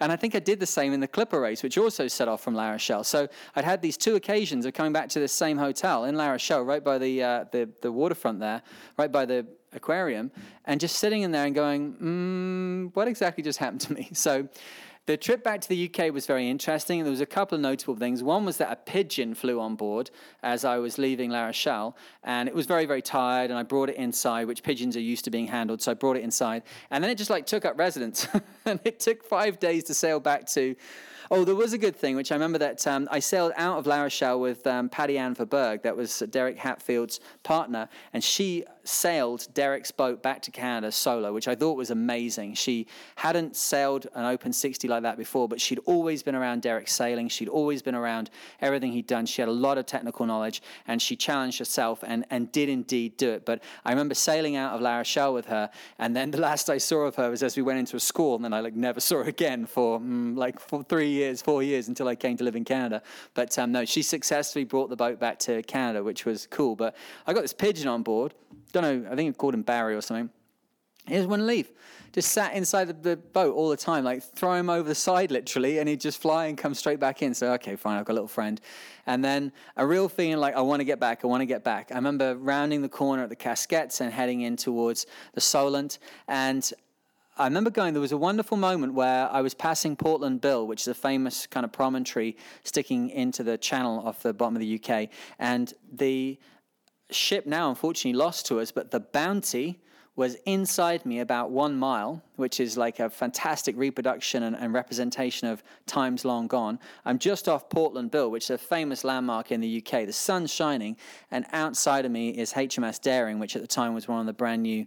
and I think I did the same in the Clipper race, which also set off from La Rochelle. So I'd had these 2 occasions of coming back to this same hotel in La Rochelle, right by the waterfront there, right by the aquarium, and just sitting in there and going, what exactly just happened to me? So the trip back to the UK was very interesting. There was a couple of notable things. One was that a pigeon flew on board as I was leaving La Rochelle, and it was very, very tired, and I brought it inside, which pigeons are used to being handled, so I brought it inside. And then it just, like, took up residence, and it took 5 days to sail back to Oh, there was a good thing, which I remember that I sailed out of La Rochelle with Paddy Ann Verberg. That was Derek Hatfield's partner. And she sailed Derek's boat back to Canada solo, which I thought was amazing. She hadn't sailed an Open 60 like that before, but she'd always been around Derek's sailing. She'd always been around everything he'd done. She had a lot of technical knowledge, and she challenged herself and did indeed do it. But I remember sailing out of La Rochelle with her, and then the last I saw of her was as we went into a school, and then I never saw her again for 3 years, 4 years, until I came to live in Canada. But no, she successfully brought the boat back to Canada, which was cool. But I got this pigeon on board. Don't know, I think I called him Barry or something. He just wouldn't leave. Just sat inside the boat all the time, throw him over the side literally, and he'd just fly and come straight back in. So, okay, fine, I've got a little friend. And then a real feeling I want to get back, I want to get back. I remember rounding the corner at the Casquettes and heading in towards the Solent, and I remember going, there was a wonderful moment where I was passing Portland Bill, which is a famous kind of promontory sticking into the channel off the bottom of the UK, and the ship now unfortunately lost to us, but the Bounty was inside me about 1 mile, which is a fantastic reproduction and representation of times long gone. I'm just off Portland Bill, which is a famous landmark in the UK. The sun's shining, and outside of me is HMS Daring, which at the time was one of the brand new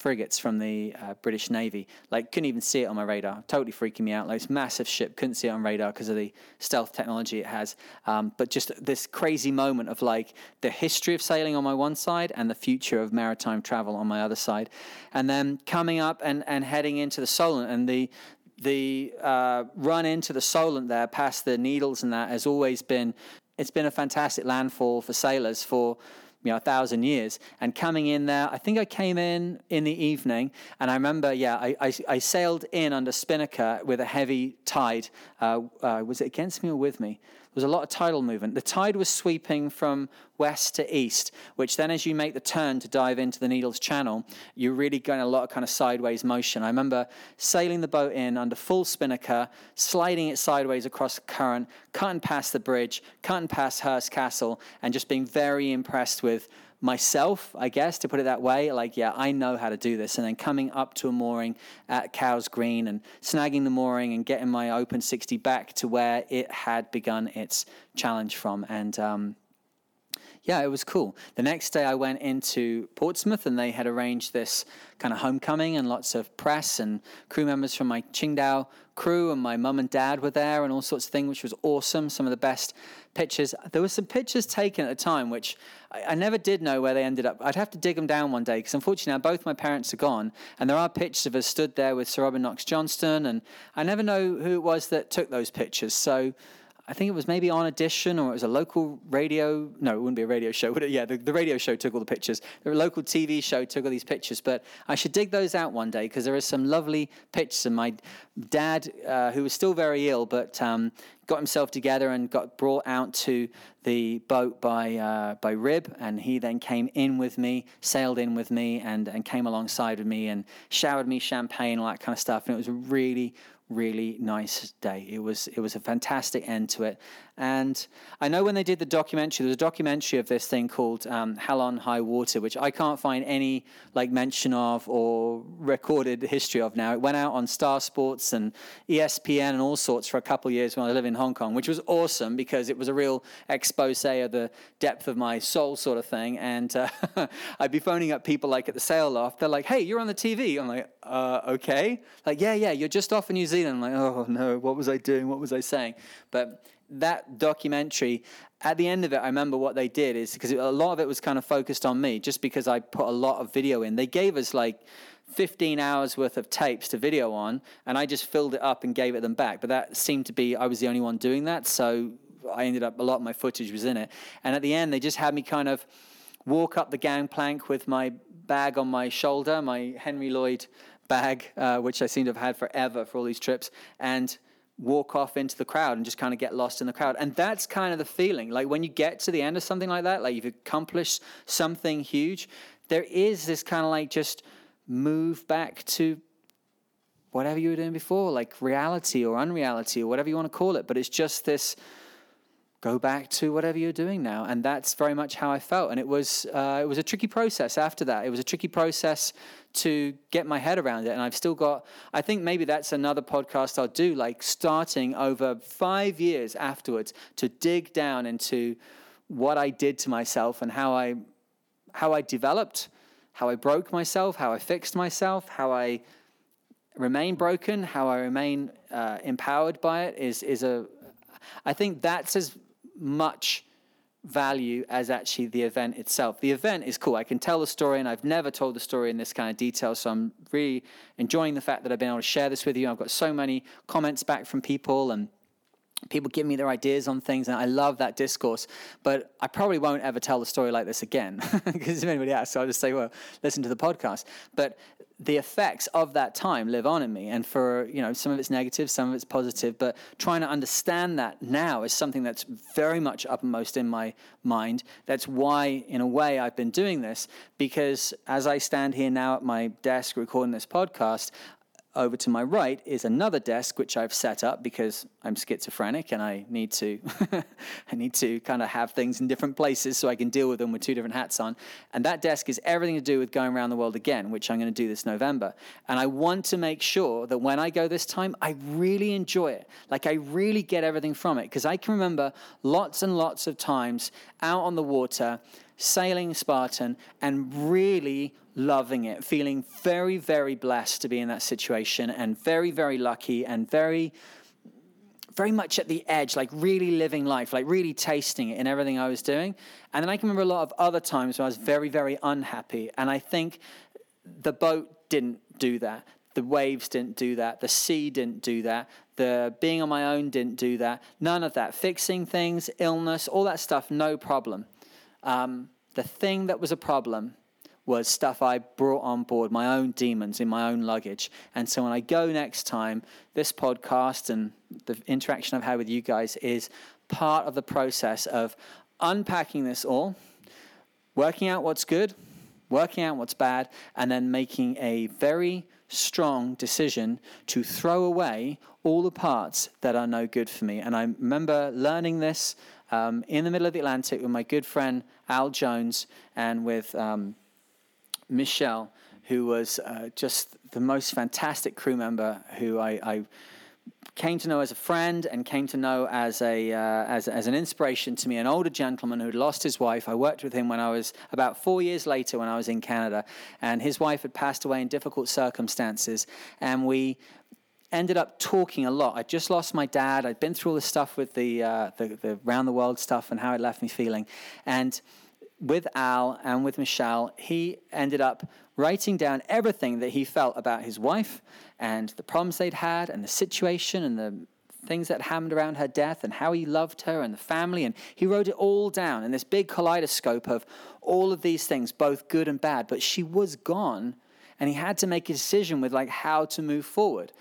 frigates from the British Navy. Couldn't even see it on my radar. Totally freaking me out. This massive ship, couldn't see it on radar because of the stealth technology it has. But just this crazy moment of the history of sailing on my one side and the future of maritime travel on my other side, and then coming up and heading into the Solent, and the run into the Solent there past the Needles, and that has always been, it's been a fantastic landfall for sailors for 1,000 years. And coming in there, I think I came in the evening, and I remember, I sailed in under spinnaker with a heavy tide. Was it against me or with me? There was a lot of tidal movement. The tide was sweeping from west to east, which then as you make the turn to dive into the Needles Channel, you're really going a lot of kind of sideways motion. I remember sailing the boat in under full spinnaker, sliding it sideways across the current, cutting past the bridge, cutting past Hurst Castle, and just being very impressed with myself, I guess, to put it that way, I know how to do this. And then coming up to a mooring at Cowes Green and snagging the mooring and getting my Open 60 back to where it had begun its challenge from. And it was cool. The next day I went into Portsmouth, and they had arranged this kind of homecoming and lots of press, and crew members from my Qingdao crew and my mum and dad were there and all sorts of things, which was awesome. Some of the best pictures. There were some pictures taken at the time, which I never did know where they ended up. I'd have to dig them down one day, because unfortunately now both my parents are gone, and there are pictures of us stood there with Sir Robin Knox Johnston, and I never know who it was that took those pictures. So I think it was maybe On Edition, or it was a local radio. No, it wouldn't be a radio show, would it? Yeah, the radio show took all the pictures. The local TV show took all these pictures. But I should dig those out one day, because there are some lovely pictures. And my dad, who was still very ill, but got himself together and got brought out to the boat by Rib, and he then came in with me, sailed in with me, and came alongside with me and showered me champagne, all that kind of stuff. And it was really nice day. It was a fantastic end to it. And I know when they did the documentary, there was a documentary of this thing called Hell on High Water, which I can't find any mention of or recorded history of now. It went out on Star Sports and ESPN and all sorts for a couple of years when I lived in Hong Kong, which was awesome, because it was a real expose of the depth of my soul sort of thing. And I'd be phoning up people at the sail loft. They're like, hey, you're on the TV. I'm like, okay. Yeah, you're just off in New Zealand. I'm like, oh no, what was I doing? What was I saying? But that documentary, at the end of it, I remember what they did is, because a lot of it was kind of focused on me, just because I put a lot of video in. They gave us 15 hours worth of tapes to video on, and I just filled it up and gave it them back. But that seemed to be, I was the only one doing that. So I ended up, a lot of my footage was in it. And at the end, they just had me kind of walk up the gangplank with my bag on my shoulder, my Henry Lloyd bag, which I seem to have had forever for all these trips, and walk off into the crowd and just kind of get lost in the crowd. And that's kind of the feeling. When you get to the end of something like that, you've accomplished something huge, there is this kind of just move back to whatever you were doing before, reality or unreality or whatever you want to call it. But it's just this go back to whatever you're doing now. And that's very much how I felt. And it was a tricky process after that. It was a tricky process to get my head around it. And I've still got, I think maybe that's another podcast I'll do, like starting over 5 years afterwards to dig down into what I did to myself and how I developed, how I broke myself, how I fixed myself, how I remain broken, how I remain empowered by it is I think that's as much value as actually the event itself. The event is cool. I can tell the story, and I've never told the story in this kind of detail, so I'm really enjoying the fact that I've been able to share this with you. I've got so many comments back from people, and people give me their ideas on things, and I love that discourse. But I probably won't ever tell the story like this again, because if anybody asks, I'll just say, well, listen to the podcast. But the effects of that time live on in me, and for, you know, some of it's negative, some of it's positive, but trying to understand that now is something that's very much uppermost in my mind. That's why, in a way, I've been doing this, because as I stand here now at my desk recording this podcast, over to my right is another desk which I've set up because I'm schizophrenic and I need to kind of have things in different places so I can deal with them with two different hats on. And that desk is everything to do with going around the world again, which I'm going to do this November. And I want to make sure that when I go this time, I really enjoy it. Like, I really get everything from it, because I can remember lots and lots of times out on the water sailing Spartan and really loving it, feeling very, very blessed to be in that situation, and very, very lucky, and very, very much at the edge, like really living life, like really tasting it in everything I was doing. And then I can remember a lot of other times when I was very, very unhappy. And I think the boat didn't do that. The waves didn't do that. The sea didn't do that. The being on my own didn't do that. None of that. Fixing things, illness, all that stuff, no problem. The thing that was a problem was stuff I brought on board, my own demons in my own luggage. And so when I go next time, this podcast and the interaction I've had with you guys is part of the process of unpacking this all, working out what's good, working out what's bad, and then making a very strong decision to throw away all the parts that are no good for me. And I remember learning this in the middle of the Atlantic with my good friend Al Jones, and with Michelle, who was just the most fantastic crew member, who I came to know as a friend and came to know as an inspiration to me, an older gentleman who'd lost his wife. I worked with him when I was about 4 years later when I was in Canada, and his wife had passed away in difficult circumstances, and we ended up talking a lot. I'd just lost my dad. I'd been through all the stuff with the round the world stuff and how it left me feeling. And with Al and with Michelle, he ended up writing down everything that he felt about his wife and the problems they'd had and the situation and the things that happened around her death and how he loved her and the family. And he wrote it all down in this big kaleidoscope of all of these things, both good and bad. But she was gone, and he had to make a decision with, like, how to move forward.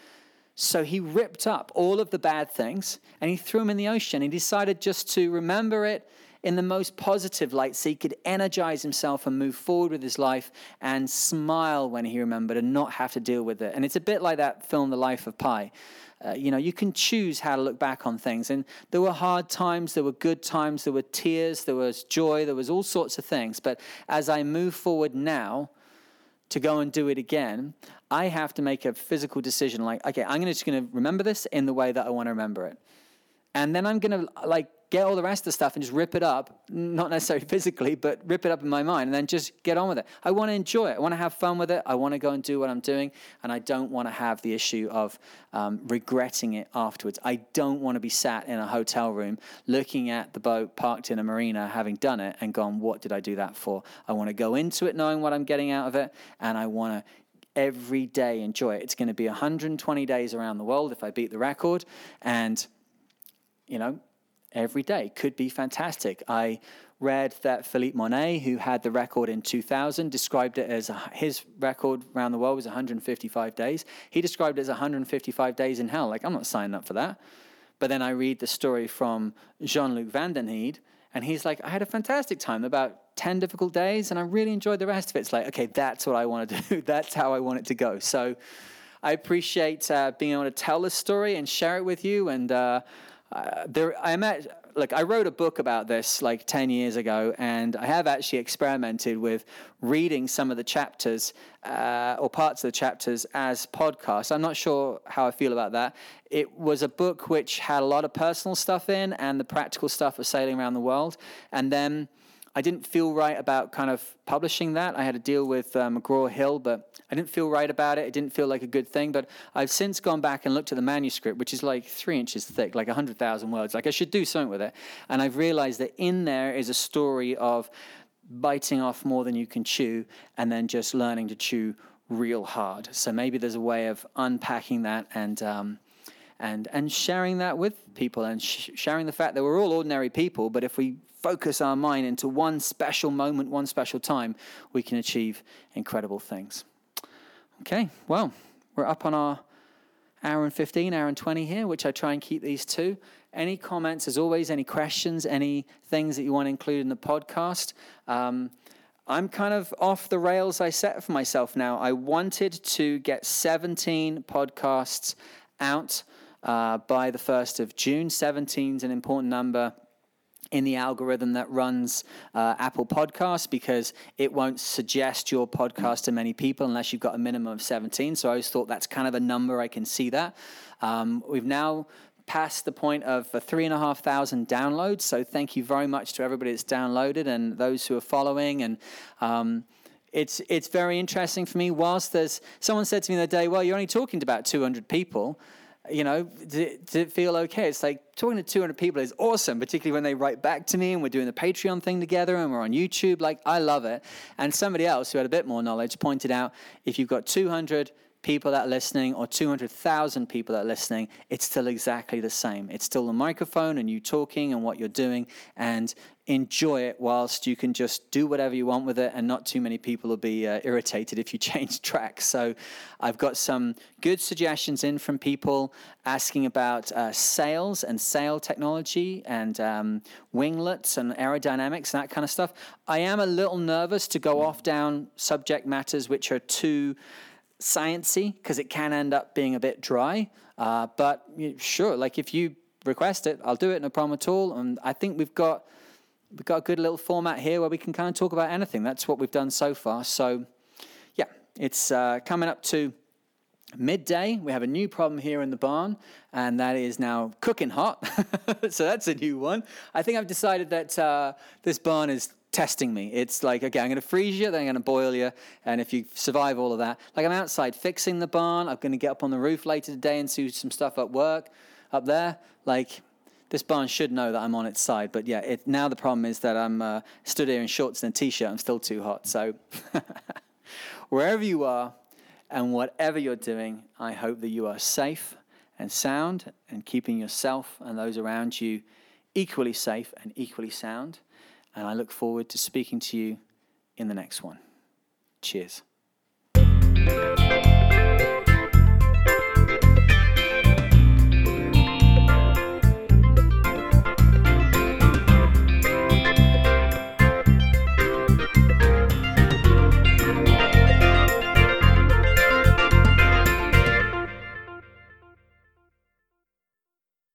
So he ripped up all of the bad things and he threw them in the ocean. He decided just to remember it in the most positive light so he could energize himself and move forward with his life and smile when he remembered and not have to deal with it. And it's a bit like that film, The Life of Pi. You know, you can choose how to look back on things. And there were hard times, there were good times, there were tears, there was joy, there was all sorts of things. But as I move forward now to go and do it again, I have to make a physical decision, like, okay, I'm just going to remember this in the way that I want to remember it. And then I'm going to, like, get all the rest of the stuff and just rip it up, not necessarily physically, but rip it up in my mind and then just get on with it. I want to enjoy it. I want to have fun with it. I want to go and do what I'm doing, and I don't want to have the issue of regretting it afterwards. I don't want to be sat in a hotel room looking at the boat parked in a marina having done it and gone, what did I do that for? I want to go into it knowing what I'm getting out of it, and I want to every day enjoy it. It's going to be 120 days around the world if I beat the record, and, you know, every day could be fantastic. I read that Philippe Monet, who had the record in 2000, described it as his record around the world was 155 days. He described it as 155 days in hell. Like, I'm not signing up for that. But then I read the story from Jean-Luc Vandenhede, and he's like, I had a fantastic time, about 10 difficult days, and I really enjoyed the rest of it. It's like, okay, that's what I want to do. That's how I want it to go. So I appreciate being able to tell this story and share it with you. And I'm at Look, I wrote a book about this like 10 years ago, and I have actually experimented with reading some of the chapters or parts of the chapters as podcasts. I'm not sure how I feel about that. It was a book which had a lot of personal stuff in and the practical stuff of sailing around the world. And then I didn't feel right about kind of publishing that. I had a deal with McGraw Hill, but I didn't feel right about it. It didn't feel like a good thing. But I've since gone back and looked at the manuscript, which is like 3 inches thick, like 100,000 words. Like, I should do something with it. And I've realized that in there is a story of biting off more than you can chew and then just learning to chew real hard. So maybe there's a way of unpacking that and sharing that with people, and sharing the fact that we're all ordinary people, but if we focus our mind into one special moment, one special time, we can achieve incredible things. Okay, well, we're up on our hour and 15, hour and 20 here, which I try and keep these to. Any comments, as always, any questions, any things that you want to include in the podcast? I'm kind of off the rails I set for myself now. I wanted to get 17 podcasts out by the 1st of June. 17 is an important number in the algorithm that runs Apple Podcasts, because it won't suggest your podcast to many people unless you've got a minimum of 17. So I always thought that's kind of a number I can see that. We've now past the point of 3,500 downloads. So thank you very much to everybody that's downloaded and those who are following. And it's very interesting for me. Whilst there's, someone said to me the other day, well, you're only talking to about 200 people. You know, did it feel okay? It's like, talking to 200 people is awesome, particularly when they write back to me and we're doing the Patreon thing together and we're on YouTube. Like, I love it. And somebody else who had a bit more knowledge pointed out, if you've got 200 people that are listening or 200,000 people that are listening, it's still exactly the same. It's still the microphone and you talking and what you're doing, and enjoy it whilst you can just do whatever you want with it, and not too many people will be irritated if you change tracks. So I've got some good suggestions in from people asking about sails and sail technology and winglets and aerodynamics and that kind of stuff. I am a little nervous to go off down subject matters which are too sciencey, because it can end up being a bit dry, but sure, like, if you request it, I'll do it, no problem at all. And I think we've got a good little format here where we can kind of talk about anything. That's what we've done so far. So yeah, it's coming up to midday. We have a new problem here in the barn, and that is now cooking hot. So that's a new one. I think I've decided that this barn is testing me. It's like, okay, I'm going to freeze you, then I'm going to boil you, and if you survive all of that, like, I'm outside fixing the barn. I'm going to get up on the roof later today and do some stuff at work up there. Like, this barn should know that I'm on its side, but yeah, now the problem is that I'm stood here in shorts and a t-shirt. I'm still too hot. So wherever you are and whatever you're doing, I hope that you are safe and sound, and keeping yourself and those around you equally safe and equally sound. And I look forward to speaking to you in the next one. Cheers.